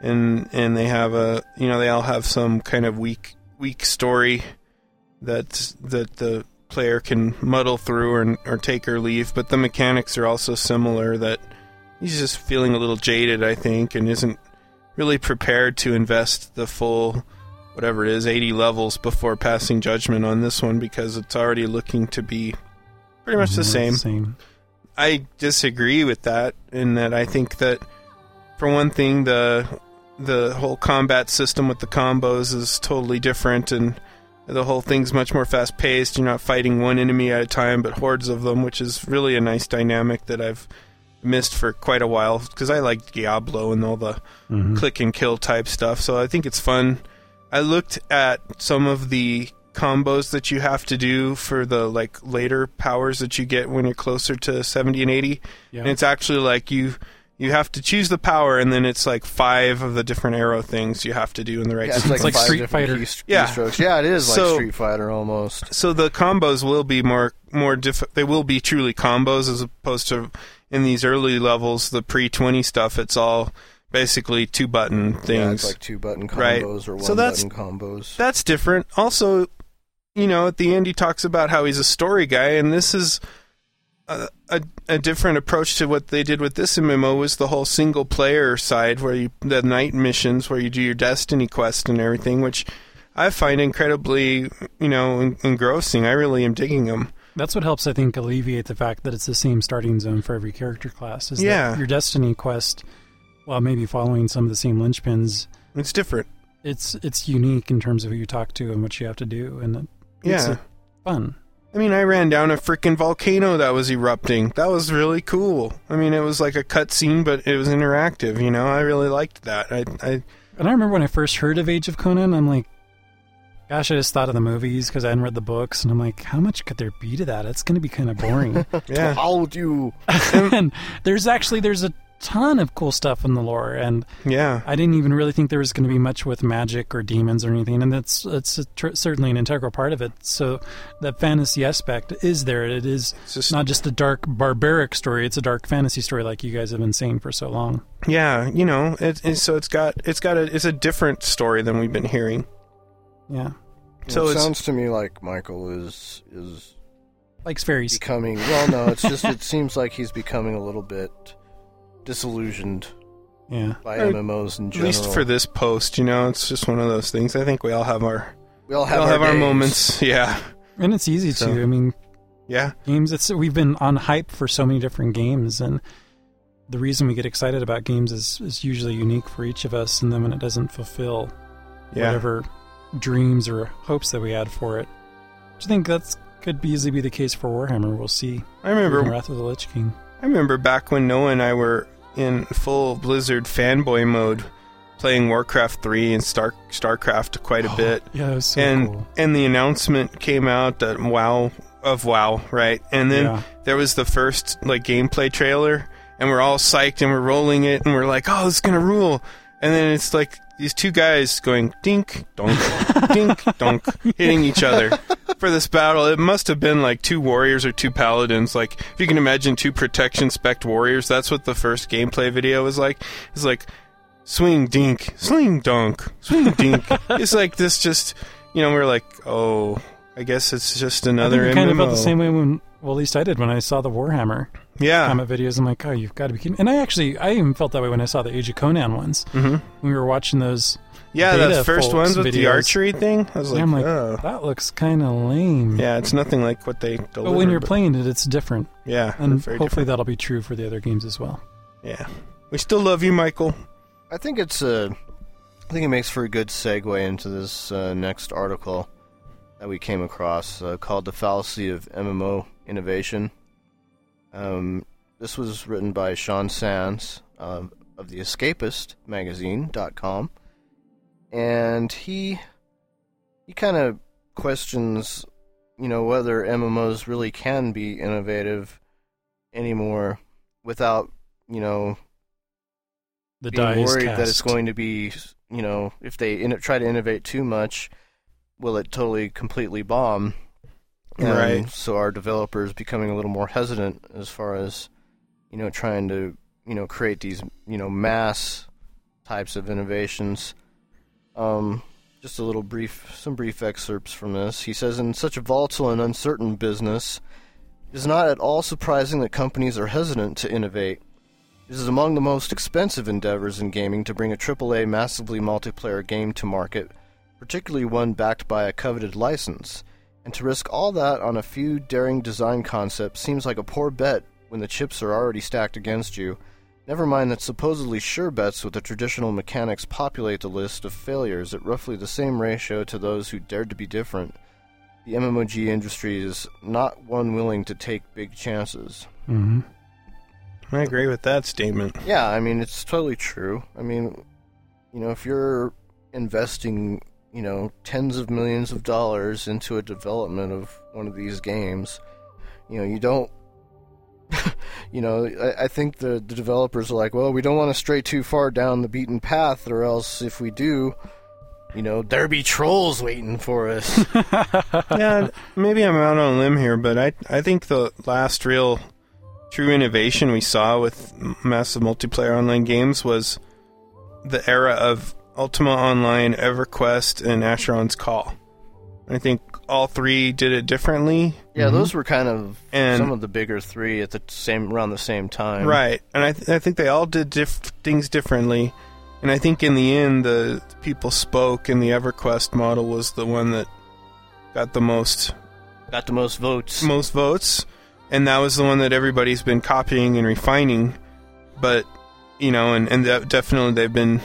And, and they have a... You know, they all have some kind of weak... weak story that that the player can muddle through or, or take or leave, but the mechanics are also similar, that he's just feeling a little jaded, I think, and isn't really prepared to invest the full, whatever it is, eighty levels before passing judgment on this one, because it's already looking to be pretty much the same. same. I disagree with that, in that I think that, for one thing, the... The whole combat system with the combos is totally different, and the whole thing's much more fast-paced. You're not fighting one enemy at a time, but hordes of them, which is really a nice dynamic that I've missed for quite a while, because I like Diablo and all the mm-hmm. click-and-kill type stuff, so I think it's fun. I looked at some of the combos that you have to do for the like later powers that you get when you're closer to seventy and eighty, yeah. and it's actually like you... You have to choose the power, and then it's like five of the different arrow things you have to do in the right yeah, sequence. It's like, like Street Fighter. Key, yeah. Key yeah, it is like so, Street Fighter almost. So the combos will be more, more diff- they will be truly combos, as opposed to in these early levels, the pre twenty stuff, it's all basically two-button things. Yeah, it's like two-button combos right? or one-button so that's, combos. That's different. Also, you know, at the end he talks about how he's a story guy, and this is... A, a, a different approach to what they did with this M M O was the whole single player side, where you the night missions where you do your destiny quest and everything, which I find incredibly, you know, en- engrossing. I really am digging them. That's what helps, I think, alleviate the fact that it's the same starting zone for every character class. Is yeah, that your destiny quest, while maybe following some of the same linchpins, it's different. It's it's unique in terms of who you talk to and what you have to do, and it, it's yeah. fun. I mean, I ran down a freaking volcano that was erupting. That was really cool. I mean, it was like a cutscene, but it was interactive, you know? I really liked that. I, I And I remember when I first heard of Age of Conan, I'm like, gosh, I just thought of the movies because I hadn't read the books, and I'm like, how much could there be to that? It's going to be kind of boring. yeah. Told you. And there's actually, there's a ton of cool stuff in the lore, and yeah. I didn't even really think there was going to be much with magic or demons or anything, and that's it's tr- certainly an integral part of it. So the fantasy aspect is there. It is just, not just a dark barbaric story, it's a dark fantasy story like you guys have been saying for so long. Yeah, you know, it, it, so it's got it's got a, it's a different story than we've been hearing. Yeah. So well, it sounds to me like Michael is is likes fairies. Becoming well no, it's just it seems like he's becoming a little bit disillusioned yeah. by M M Os in general. At least for this post, you know, it's just one of those things. I think we all have our we all have, we all our, have our moments. Yeah. And it's easy so, to, I mean, yeah, games. It's, we've been on hype for so many different games, and the reason we get excited about games is, is usually unique for each of us. And then when it doesn't fulfill yeah. whatever dreams or hopes that we had for it, do you think that's could be easily be the case for Warhammer? We'll see. I remember Wrath of the Lich King. I remember back when Noah and I were in full Blizzard fanboy mode, playing Warcraft three and Star StarCraft quite a oh, bit. Yeah, that was so and, cool. And the announcement came out that WoW of WoW, right? And then yeah. there was the first like gameplay trailer, and we're all psyched and we're rolling it, and we're like, "Oh, this is gonna rule!" And then it's like these two guys going dink, donk, dink, donk, hitting each other for this battle. It must have been like two warriors or two paladins. Like, if you can imagine two protection spec'd warriors, that's what the first gameplay video was like. It's like, swing, dink, sling, donk, swing, dink. It's like this just, you know, we're like, oh, I guess it's just another I think kind M M O. Kind of felt the same way when, well, at least I did when I saw the Warhammer yeah. comment videos. I'm like, oh, you've got to be kidding. And I actually, I even felt that way when I saw the Age of Conan ones. Mm-hmm. When we were watching those Yeah, the first ones with videos. The archery thing. I was like, yeah, I'm like, oh. that looks kind of lame. Yeah, it's nothing like what they deliver. But when you're but... playing it, it's different. Yeah. And hopefully different. That'll be true for the other games as well. Yeah. We still love you, Michael. I think it's a, I think it makes for a good segue into this uh, next article that we came across uh, called The Fallacy of M M O Innovation. Um, this was written by Sean Sands uh, of the Escapist magazine dot com. And he he kind of questions, you know, whether M M Os really can be innovative anymore without, you know, the being worried cast. That it's going to be, you know, if they in- try to innovate too much, will it totally completely bomb? Right. Um, so our developers becoming a little more hesitant as far as, you know, trying to, you know, create these, you know, mass types of innovations. Um, just a little brief, some brief excerpts from this. He says, in such a volatile and uncertain business, it is not at all surprising that companies are hesitant to innovate. This is among the most expensive endeavors in gaming to bring a triple A massively multiplayer game to market, particularly one backed by a coveted license. And to risk all that on a few daring design concepts seems like a poor bet when the chips are already stacked against you. Never mind that supposedly sure bets with the traditional mechanics populate the list of failures at roughly the same ratio to those who dared to be different. The M M O G industry is not one willing to take big chances. Mm-hmm. I agree with that statement. Yeah, I mean, it's totally true. I mean, you know, if you're investing, you know, tens of millions of dollars into a development of one of these games, you know, you don't you know, I, I think the, the developers are like, well, we don't want to stray too far down the beaten path, or else if we do, you know, there be trolls waiting for us. Yeah, maybe I'm out on a limb here, but I I think the last real true innovation we saw with massive multiplayer online games was the era of Ultima Online, EverQuest, and Asheron's Call. I think all three did it differently. Yeah, those were kind of and, some of the bigger three at the same around the same time. Right, and I, th- I think they all did diff- things differently, and I think in the end, the people spoke, and the EverQuest model was the one that got the most... Got the most votes. Most votes, and that was the one that everybody's been copying and refining, but, you know, and, and that definitely they've been...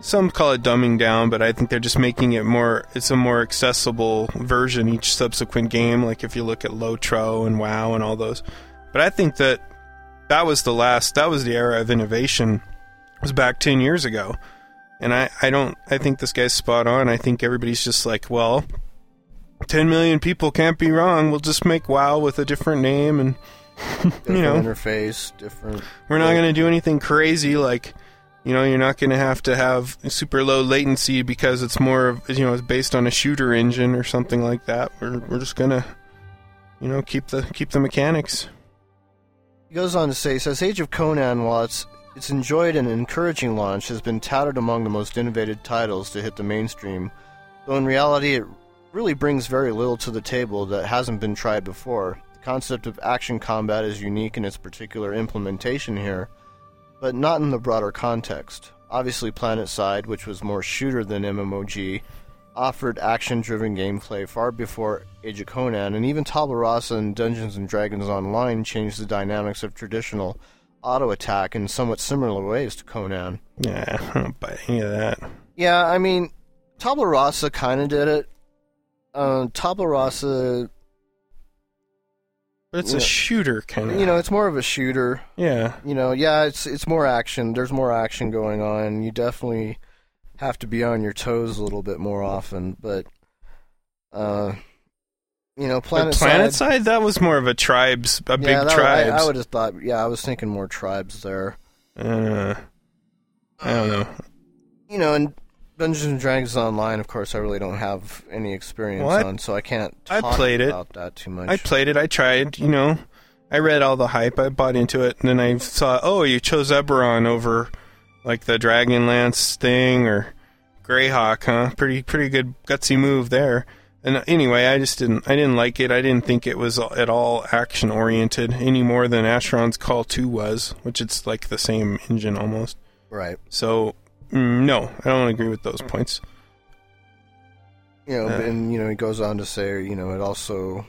Some call it dumbing down, but I think they're just making it more, it's a more accessible version each subsequent game, like if you look at Lotro and WoW and all those. But I think that that was the last, that was the era of innovation. It was back ten years ago. And I, I don't, I think this guy's spot on. I think everybody's just like, well, ten million people can't be wrong. We'll just make WoW with a different name and, different you know. interface, different. We're not going to do anything crazy like... You know, you're not going to have to have super low latency because it's more of, you know, it's based on a shooter engine or something like that. We're we're just going to, you know, keep the keep the mechanics. He goes on to say, says Age of Conan, while it's, it's enjoyed an encouraging launch, has been touted among the most innovative titles to hit the mainstream, though in reality it really brings very little to the table that hasn't been tried before. The concept of action combat is unique in its particular implementation here, but not in the broader context. Obviously, PlanetSide, which was more shooter than M M O G, offered action-driven gameplay far before Age of Conan, and even Tabula Rasa and Dungeons and Dragons Online changed the dynamics of traditional auto-attack in somewhat similar ways to Conan. Yeah, I don't buy any of that. Yeah, I mean, Tabula Rasa kind of did it. Uh, Tabula Rasa... But it's yeah. a shooter, kind of. You know, it's more of a shooter. Yeah. You know, yeah, it's it's more action. There's more action going on. You definitely have to be on your toes a little bit more often. But, uh, you know, PlanetSide... PlanetSide? That was more of a tribes, a yeah, big that, tribes. I, I would have thought, yeah, I was thinking more tribes there. Uh, I don't know. You know, and... Dungeons and Dragons Online, of course, I really don't have any experience well, I, on, so I can't talk I played about it. that too much. I played it. I tried, you know. I read all the hype. I bought into it, and then I saw, oh, you chose Eberron over, like, the Dragonlance thing or Greyhawk, huh? Pretty pretty good gutsy move there. And anyway, I just didn't I didn't like it. I didn't think it was at all action-oriented any more than Asheron's Call two was, which it's, like, the same engine almost. Right. So... No, I don't agree with those points. You know, uh, and you know, he goes on to say, you know, it also,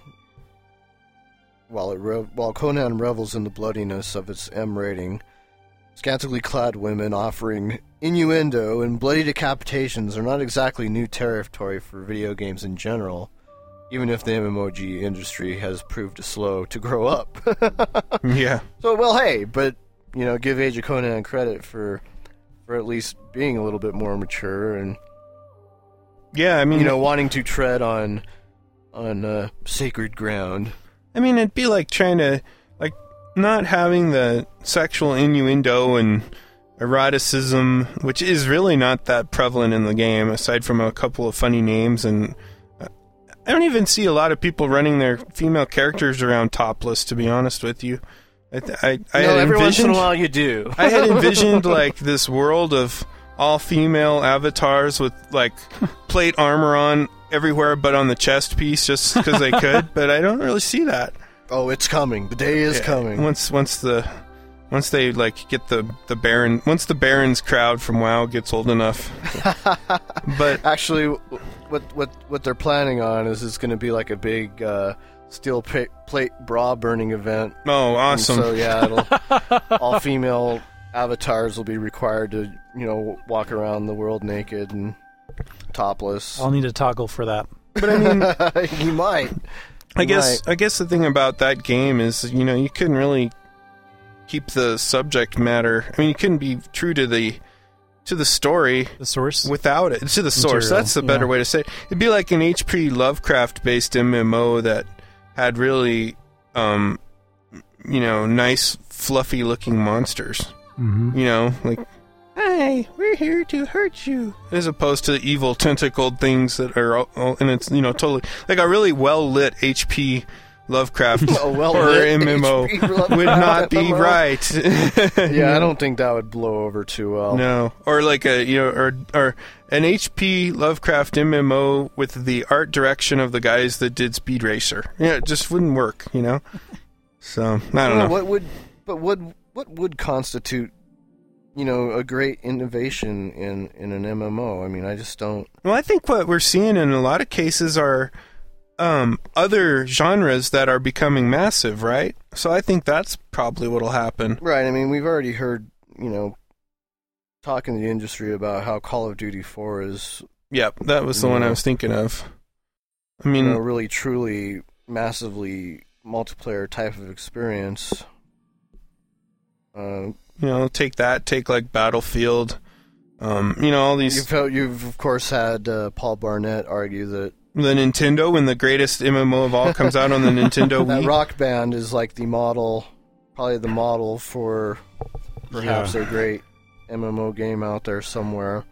while it re- while Conan revels in the bloodiness of its M rating, scantily clad women offering innuendo and bloody decapitations are not exactly new territory for video games in general, even if the M M O G industry has proved slow to grow up. Yeah. So, well, hey, but you know, give Age of Conan credit for. For at least being a little bit more mature and yeah, I mean, you know, wanting to tread on on uh, sacred ground. I mean, it'd be like trying to like not having the sexual innuendo and eroticism, which is really not that prevalent in the game, aside from a couple of funny names. And I don't even see a lot of people running their female characters around topless, to be honest with you. I, th- I, I no, had every once in a while you do. I had envisioned, like, this world of all-female avatars with, like, plate armor on everywhere but on the chest piece just because they could, but I don't really see that. Oh, it's coming. The day is yeah. coming. Once once the once they, like, get the, the Baron... Once the Baron's crowd from WoW gets old enough. But actually, what, what, what they're planning on is it's going to be, like, a big... Uh, steel plate, plate bra burning event. Oh, awesome. And so, yeah, it'll, all female avatars will be required to, you know, walk around the world naked and topless. I'll need a toggle for that. But I mean, you might. You I guess might. I guess the thing about that game is, you know, you couldn't really keep the subject matter. I mean, you couldn't be true to the to the story. The source? Without it. To the source. Material. That's the better yeah. way to say it. It'd be like an H P Lovecraft-based M M O that had really, um, you know, nice, fluffy-looking monsters. Mm-hmm. You know, like, hi, we're here to hurt you. As opposed to the evil, tentacled things that are, all, all, and it's, you know, totally, like a really well-lit H P Lovecraft oh, well, or M M O would not be right. Yeah, I don't think that would blow over too well. No, or like a you know, or or an H P Lovecraft M M O with the art direction of the guys that did Speed Racer. Yeah, it just wouldn't work, you know. So I don't know. What would but what what would constitute, you know, a great innovation in in an M M O? I mean, I just don't. Well, I think what we're seeing in a lot of cases are. Um, other genres that are becoming massive, right? So I think that's probably what'll happen. Right, I mean, we've already heard, you know, talk in the industry about how Call of Duty four is... Yep, that was the one know, I was thinking of. I mean... You know, really, truly, massively multiplayer type of experience. Uh, you know, take that, take, like, Battlefield. Um, you know, all these... You've, felt, you've of course, had uh, Paul Barnett argue that the Nintendo, when the greatest M M O of all comes out on the Nintendo Wii. That Rock Band is like the model, probably the model for perhaps yeah. a great M M O game out there somewhere.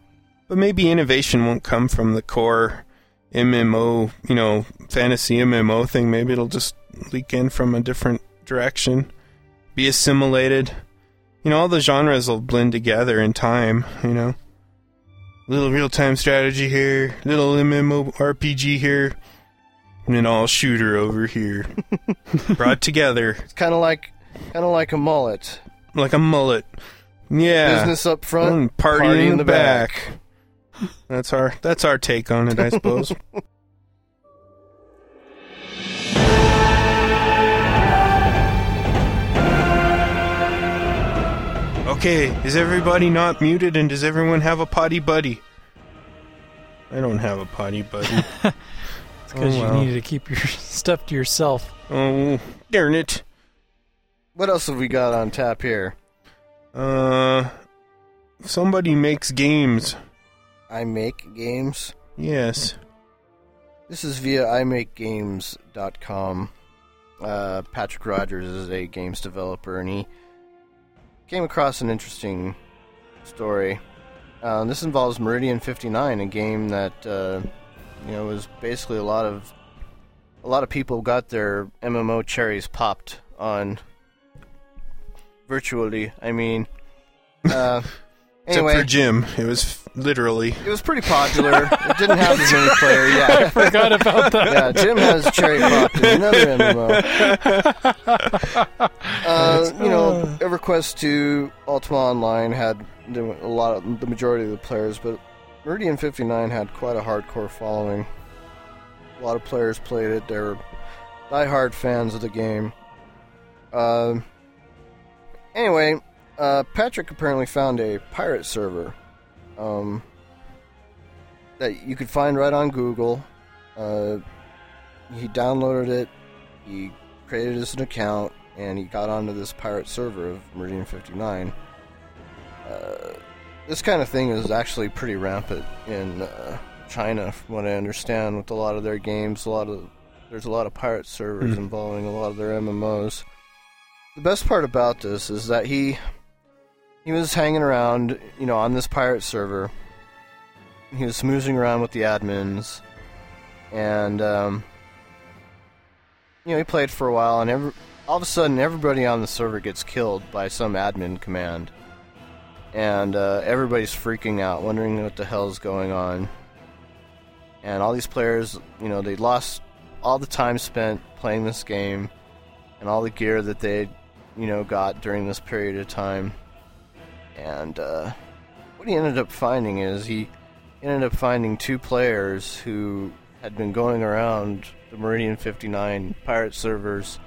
But maybe innovation won't come from the core M M O, you know, fantasy M M O thing. Maybe it'll just leak in from a different direction, be assimilated. You know, all the genres will blend together in time, you know. Little real-time strategy here, little MMORPG here, and an all-shooter over here. Brought together. It's kind of like, kind of like a mullet. Like a mullet. Yeah. Business up front, party, party in, in the back. back. That's our that's our take on it, I suppose. Okay, is everybody not muted, and does everyone have a potty buddy? I don't have a potty buddy. It's because oh, well. you need to keep your stuff to yourself. Oh, darn it. What else have we got on tap here? Uh, somebody makes games. I make games? Yes. This is via i make games dot com. Uh, Patrick Rogers is a games developer, and he came across an interesting story. Uh, this involves Meridian fifty-nine, a game that uh, you know was basically a lot of a lot of people got their M M O cherries popped on. Virtually, I mean. Uh, anyway, except for Jim, it was f- literally. It was pretty popular. It didn't have as many players. Yeah, I forgot about that. Yeah, Jim has cherry popped in another M M O. Uh, you know, EverQuest two, Ultima Online had a lot of the majority of the players, but Meridian fifty-nine had quite a hardcore following. A lot of players played it. They were diehard fans of the game. Uh, Anyway, uh, Patrick apparently found a pirate server um, that you could find right on Google. Uh, he downloaded it, he created us an account, and he got onto this pirate server of Meridian fifty-nine. Uh, this kind of thing is actually pretty rampant in uh, China, from what I understand, with a lot of their games. A lot of there's a lot of pirate servers mm-hmm. involving a lot of their M M Os. The best part about this is that he he was hanging around, you know, on this pirate server. He was smoozing around with the admins, and um, you know, he played for a while, and every, all of a sudden, everybody on the server gets killed by some admin command, and uh, everybody's freaking out, wondering what the hell's going on. And all these players, you know, they lost all the time spent playing this game and all the gear that they, you know, got during this period of time. And uh, what he ended up finding is he ended up finding two players who had been going around the Meridian fifty-nine pirate servers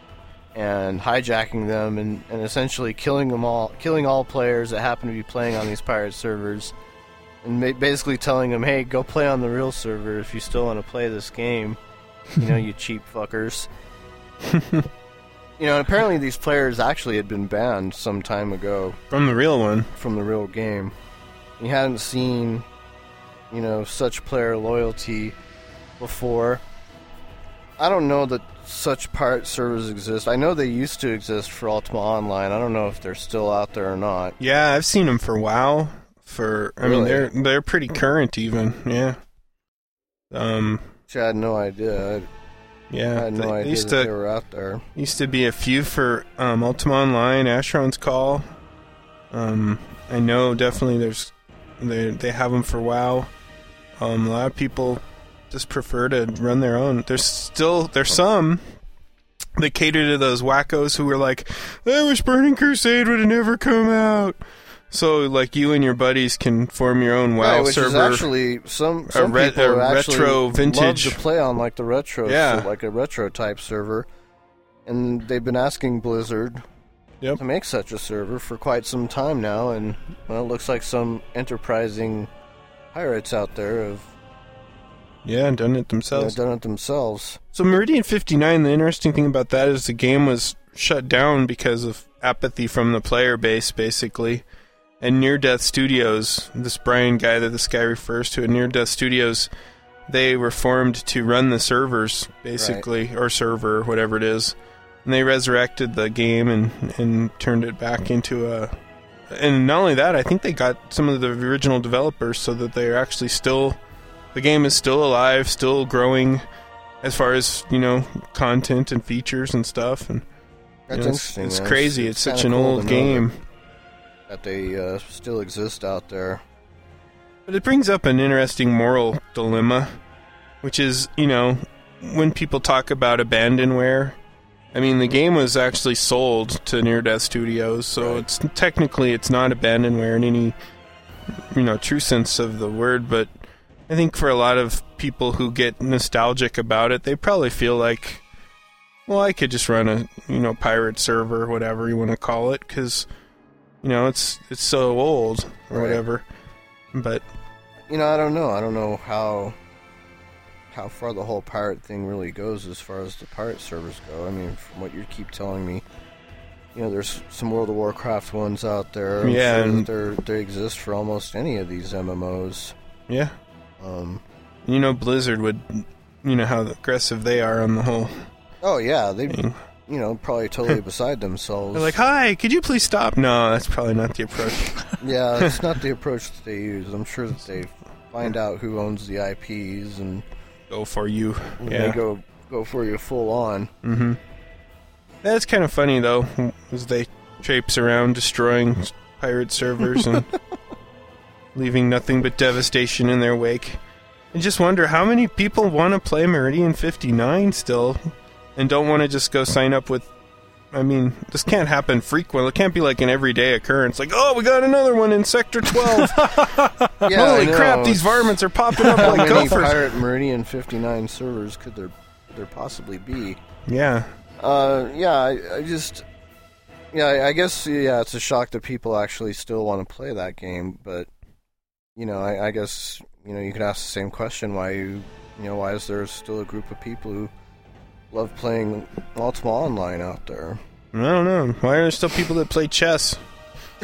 and hijacking them and, and essentially killing them all, killing all players that happened to be playing on these pirate servers, and ma- basically telling them, hey, go play on the real server if you still want to play this game, you know, you cheap fuckers. You know, and apparently these players actually had been banned some time ago. From the real one. From the real game. You hadn't seen, you know, such player loyalty before. I don't know that such pirate servers exist. I know they used to exist for Ultima Online. I don't know if they're still out there or not. Yeah, I've seen them for WoW. For I really? mean, they're they're pretty current even. Yeah. Um. Which I had no idea. I, Yeah, I had no idea that they were out there. Used to be a few for um, Ultima Online, Asheron's Call. Um, I know definitely there's they they have them for WoW. Um, a lot of people just prefer to run their own. There's still there's some that cater to those wackos who were like, "I wish Burning Crusade would have never come out." So, like, you and your buddies can form your own WoW right, which server. Which is actually, some, some a re- people a actually retro vintage. Love to play on, like, the retro, yeah. so, like a retro-type server. And they've been asking Blizzard yep. to make such a server for quite some time now. And, well, it looks like some enterprising pirates out there have... Yeah, done it themselves. Done it themselves. So, Meridian fifty-nine, the interesting thing about that is the game was shut down because of apathy from the player base, basically. And Near Death Studios, this Brian guy that this guy refers to, at Near Death Studios, they were formed to run the servers, basically, right. or server, whatever it is. And they resurrected the game and, and turned it back into a... And not only that, I think they got some of the original developers so that they're actually still... The game is still alive, still growing as far as, you know, content and features and stuff. And That's you know, interesting. It's, it's crazy. It's, it's such an cool old game. Over. That they uh, still exist out there. But it brings up an interesting moral dilemma, which is, you know, when people talk about abandonware, I mean, the game was actually sold to Near Death Studios, so right. it's technically it's not abandonware in any, you know, true sense of the word, but I think for a lot of people who get nostalgic about it, they probably feel like, well, I could just run a, you know, pirate server, whatever you want to call it, because, you know, it's it's so old or right. whatever. But, you know, I don't know. I don't know how how far the whole pirate thing really goes as far as the pirate servers go. I mean, from what you keep telling me, you know, there's some World of Warcraft ones out there. I'm yeah, sure and they exist for almost any of these M M Os. Yeah. Um, you know, Blizzard would, you know, how aggressive they are on the whole. Oh yeah, they, you know, probably totally beside themselves. They're like, "Hi, could you please stop?" No, that's probably not the approach. Yeah, it's not the approach that they use. I'm sure that they find out who owns the I Ps and go for you. Yeah, they go go for you full on. Mm-hmm. That's kind of funny though, as they traipse around destroying pirate servers and leaving nothing but devastation in their wake. I just wonder how many people want to play Meridian fifty-nine still and don't want to just go sign up with. I mean, this can't happen frequently. It can't be like an everyday occurrence. Like, oh, we got another one in Sector twelve. Yeah, holy crap, these varmints are popping up like gophers. How many pirate Meridian fifty-nine servers could there, there possibly be? Yeah. Uh, yeah, I, I just, yeah, I, I guess, yeah, it's a shock that people actually still want to play that game, but, you know, I, I guess, you know, you could ask the same question, why you, you know, why is there still a group of people who love playing Ultima Online out there? I don't know. Why are there still people that play chess?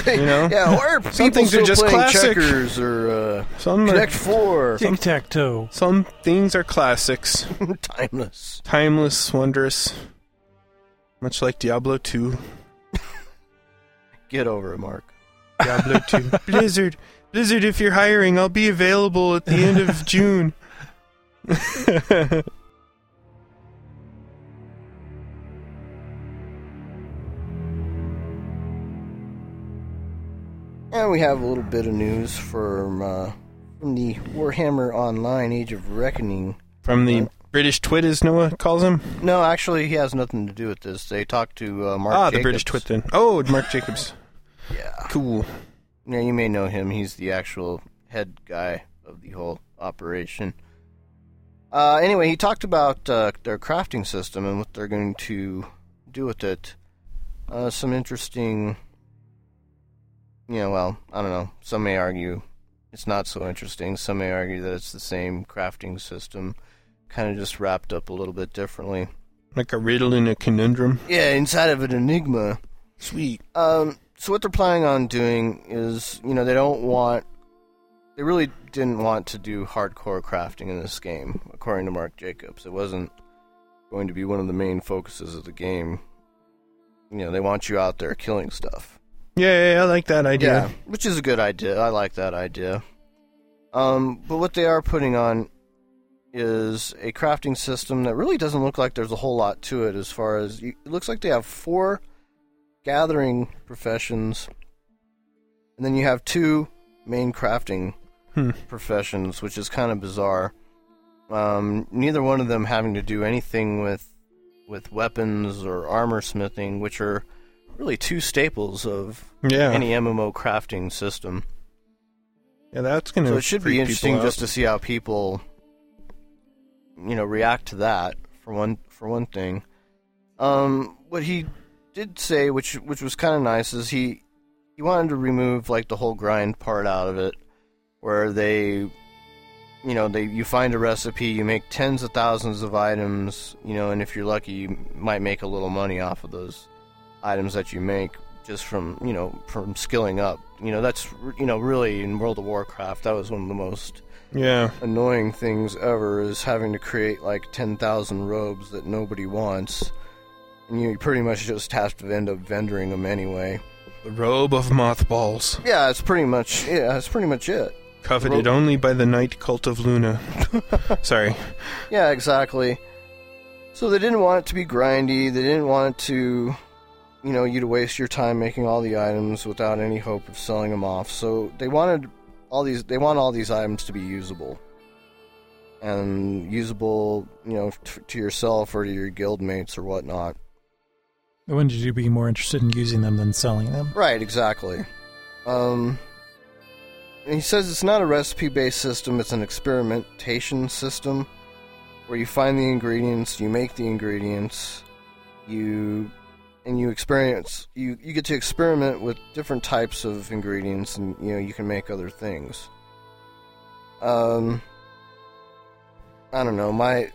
You know? Yeah, why are people some things still are just playing classic. Checkers or uh, some Connect are, four? Tic-tac-toe. Some things are classics. Timeless. Timeless, wondrous. Much like Diablo two. Get over it, Mark. Diablo two. Blizzard. Blizzard, if you're hiring, I'll be available at the end of June. And we have a little bit of news from, uh, from the Warhammer Online Age of Reckoning. From the... Uh, British Twit, as Noah calls him? No, actually, he has nothing to do with this. They talked to uh, Mark ah, Jacobs. Ah, the British Twit, then. Oh, Mark Jacobs. Yeah. Cool. Yeah, you may know him. He's the actual head guy of the whole operation. Uh, anyway, he talked about uh, their crafting system and what they're going to do with it. Uh, some interesting... You know, well, I don't know. Some may argue it's not so interesting. Some may argue that it's the same crafting system, kind of just wrapped up a little bit differently. Like a riddle in a conundrum? Yeah, inside of an enigma. Sweet. Um, so what they're planning on doing is, you know, they don't want... They really didn't want to do hardcore crafting in this game, according to Mark Jacobs. It wasn't going to be one of the main focuses of the game. You know, they want you out there killing stuff. Yeah, yeah, I like that idea. Yeah, which is a good idea. I like that idea. Um, but what they are putting on is a crafting system that really doesn't look like there's a whole lot to it as far as... You, it looks like they have four gathering professions, and then you have two main crafting hmm. professions, which is kind of bizarre. Um, neither one of them having to do anything with with weapons or armor smithing, which are really two staples of yeah. any M M O crafting system. Yeah, that's going to... So it should be interesting just to see how people... you know, react to that, for one for one thing. Um, what he did say, which which was kind of nice, is he, he wanted to remove, like, the whole grind part out of it, where they, you know, they you find a recipe, you make tens of thousands of items, you know, and if you're lucky, you might make a little money off of those items that you make, just from, you know, from skilling up. You know, that's, you know, really, in World of Warcraft, that was one of the most... Yeah. Annoying things ever is having to create like ten thousand robes that nobody wants, and you pretty much just have to end up vendoring them anyway. The robe of mothballs. Yeah, it's pretty much yeah, that's pretty much it. Coveted only by the Night Cult of Luna. Sorry. Yeah, exactly. So they didn't want it to be grindy. They didn't want it to, you know, you to waste your time making all the items without any hope of selling them off. So they wanted. All these, they want all these items to be usable, and usable, you know, t- to yourself or to your guildmates or whatnot. Wouldn't you be more interested in using them than selling them? Right, exactly. Um, he says it's not a recipe-based system, it's an experimentation system where you find the ingredients, you make the ingredients, you and you experience you, you get to experiment with different types of ingredients, and you know you can make other things. Um I don't know, my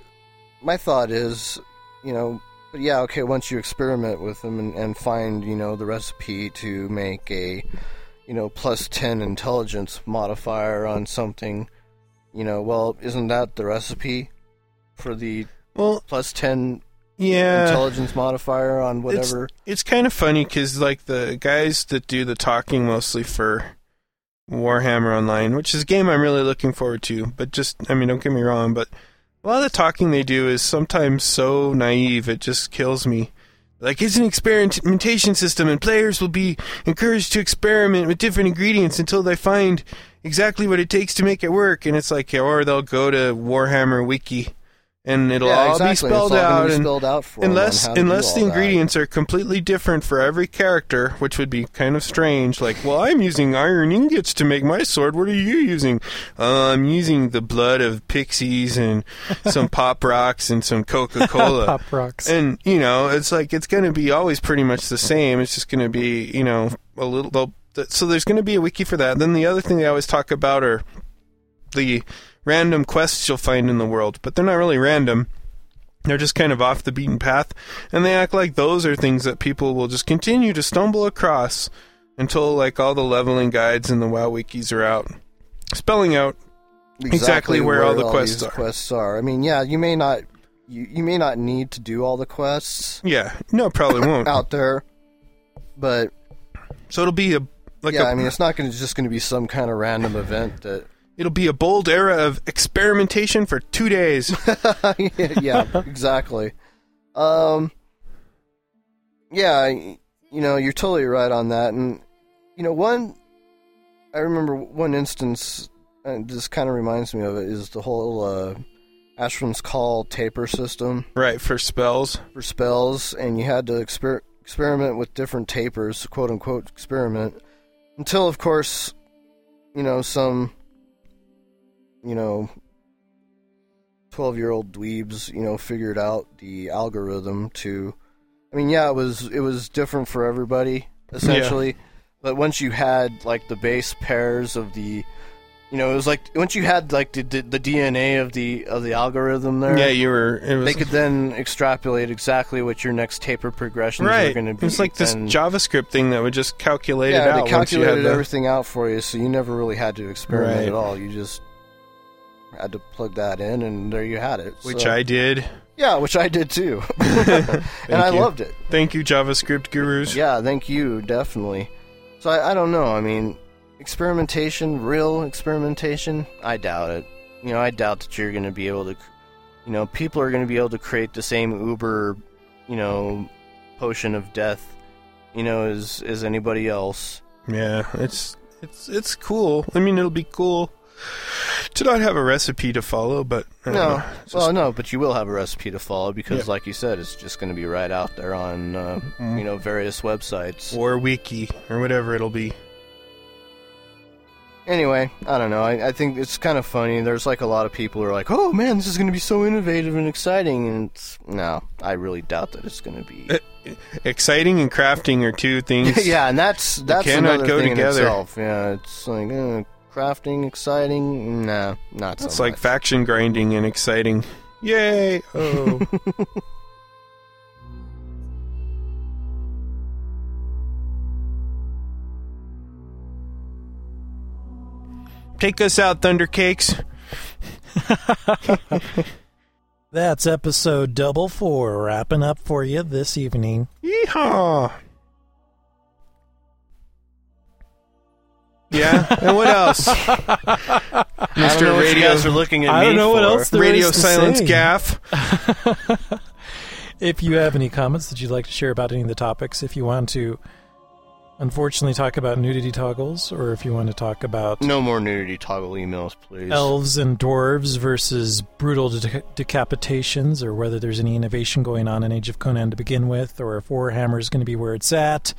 my thought is, you know, but yeah, okay, once you experiment with them and, and find, you know, the recipe to make a, you know, plus ten intelligence modifier on something, you know, well, isn't that the recipe for the well, plus ten yeah, intelligence modifier on whatever? It's, it's kind of funny because, like, the guys that do the talking mostly for Warhammer Online, which is a game I'm really looking forward to, but just, I mean, don't get me wrong, but a lot of the talking they do is sometimes so naive, it just kills me. Like, it's an experimentation system, and players will be encouraged to experiment with different ingredients until they find exactly what it takes to make it work. And it's like, or they'll go to Warhammer Wiki, and it'll yeah, all exactly. be spelled all out. Be spelled out for unless unless the ingredients that. are completely different for every character, which would be kind of strange. Like, well, I'm using iron ingots to make my sword. What are you using? Uh, I'm using the blood of pixies and some Pop Rocks and some Coca-Cola. Pop Rocks. And, you know, it's like it's going to be always pretty much the same. It's just going to be, you know, a little... So there's going to be a wiki for that. Then the other thing they always talk about are the random quests you'll find in the world, but they're not really random. They're just kind of off the beaten path, and they act like those are things that people will just continue to stumble across until, like, all the leveling guides and the WoW wikis are out, spelling out exactly, exactly where, where all the all quests, are. quests are. I mean, yeah, you may not you, you may not need to do all the quests. Yeah, no, probably won't out there, but so it'll be a like yeah. A, I mean, it's not going to just going to be some kind of random event that. It'll be a bold era of experimentation for two days. Yeah, exactly. Um, yeah, you know, you're totally right on that. And, you know, one, I remember one instance, and this kind of reminds me of it, is the whole uh, Asheron's Call taper system. Right, for spells. For spells, and you had to exper- experiment with different tapers, quote-unquote experiment, until, of course, you know, some... you know, twelve-year-old dweebs, you know, figured out the algorithm to... I mean, yeah, it was it was different for everybody, essentially. Yeah. But once you had, like, the base pairs of the... You know, it was like... Once you had, like, the the D N A of the of the algorithm there... Yeah, you were... It was, they could then extrapolate exactly what your next taper progressions right. were going to be. It was like this and, JavaScript thing that would just calculate yeah, it out. Yeah, they calculated everything the... out for you, so you never really had to experiment right. at all. You just... I had to plug that in, and there you had it. Which so. I did. Yeah, which I did too. and I you. loved it. Thank you, JavaScript gurus. Yeah, thank you, definitely. So I, I don't know. I mean, experimentation, real experimentation, I doubt it. You know, I doubt that you're going to be able to, you know, people are going to be able to create the same uber, you know, potion of death, you know, as, as anybody else. Yeah, it's it's it's cool. I mean, it'll be cool. To not have a recipe to follow, but... I don't no. Know, just... Well, no, but you will have a recipe to follow because, yeah. like you said, it's just going to be right out there on, uh, mm-hmm. you know, various websites. Or wiki, or whatever it'll be. Anyway, I don't know. I, I think it's kind of funny. There's, like, a lot of people who are like, oh, man, this is going to be so innovative and exciting, and it's... No, I really doubt that it's going to be... Uh, exciting and crafting are two things... yeah, and that's, that's another go thing together. in itself. Yeah, it's like... Uh, crafting, exciting? Nah, not so much. It's like faction grinding and exciting. Yay! Oh. Take us out, Thundercakes. That's episode double four, wrapping up for you this evening. Yeehaw! Yeah, and what else? Mister Radio, are looking at me. I don't know what else there is to say. Radio silence gaff. If you have any comments that you'd like to share about any of the topics, if you want to, unfortunately, talk about nudity toggles, or if you want to talk about no more nudity toggle emails, please. Elves and dwarves versus brutal de- decapitations, or whether there's any innovation going on in Age of Conan to begin with, or if Warhammer is going to be where it's at.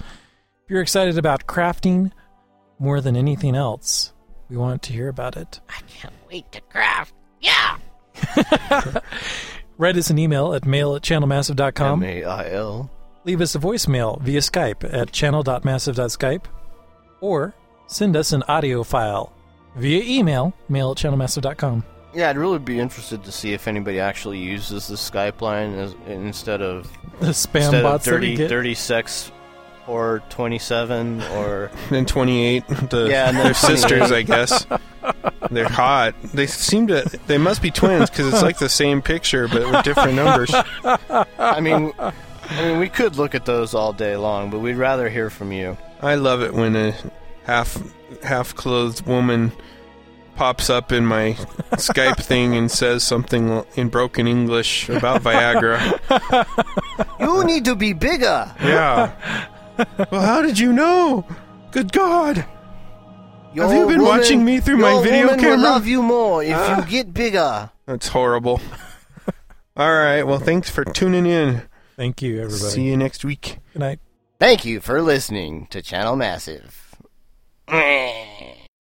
If you're excited about crafting. More than anything else, We want to hear about it. I can't wait to craft. Yeah! Write us an email at mail at channel massive dot com. M A I L. Leave us a voicemail via Skype at channel dot massive dot skype. Or send us an audio file via email, mail at channel massive dot com. Yeah, I'd really be interested to see if anybody actually uses the Skype line as, instead of the spam instead bots of thirty, that we get. thirty-six or twenty-seven or and twenty-eight. The, yeah, they're sisters, I guess. They're hot. They seem to. They must be twins because it's like the same picture but with different numbers. I mean, I mean, we could look at those all day long, but we'd rather hear from you. I love it when a half half clothed woman pops up in my Skype thing and says something in broken English about Viagra. You need to be bigger. Yeah. Well, how did you know? Good God. Your Have you been woman, watching me through my video camera? Your woman will love you more if ah. you get bigger. That's horrible. All right. Well, thanks for tuning in. Thank you, everybody. See you next week. Good night. Thank you for listening to Channel Massive.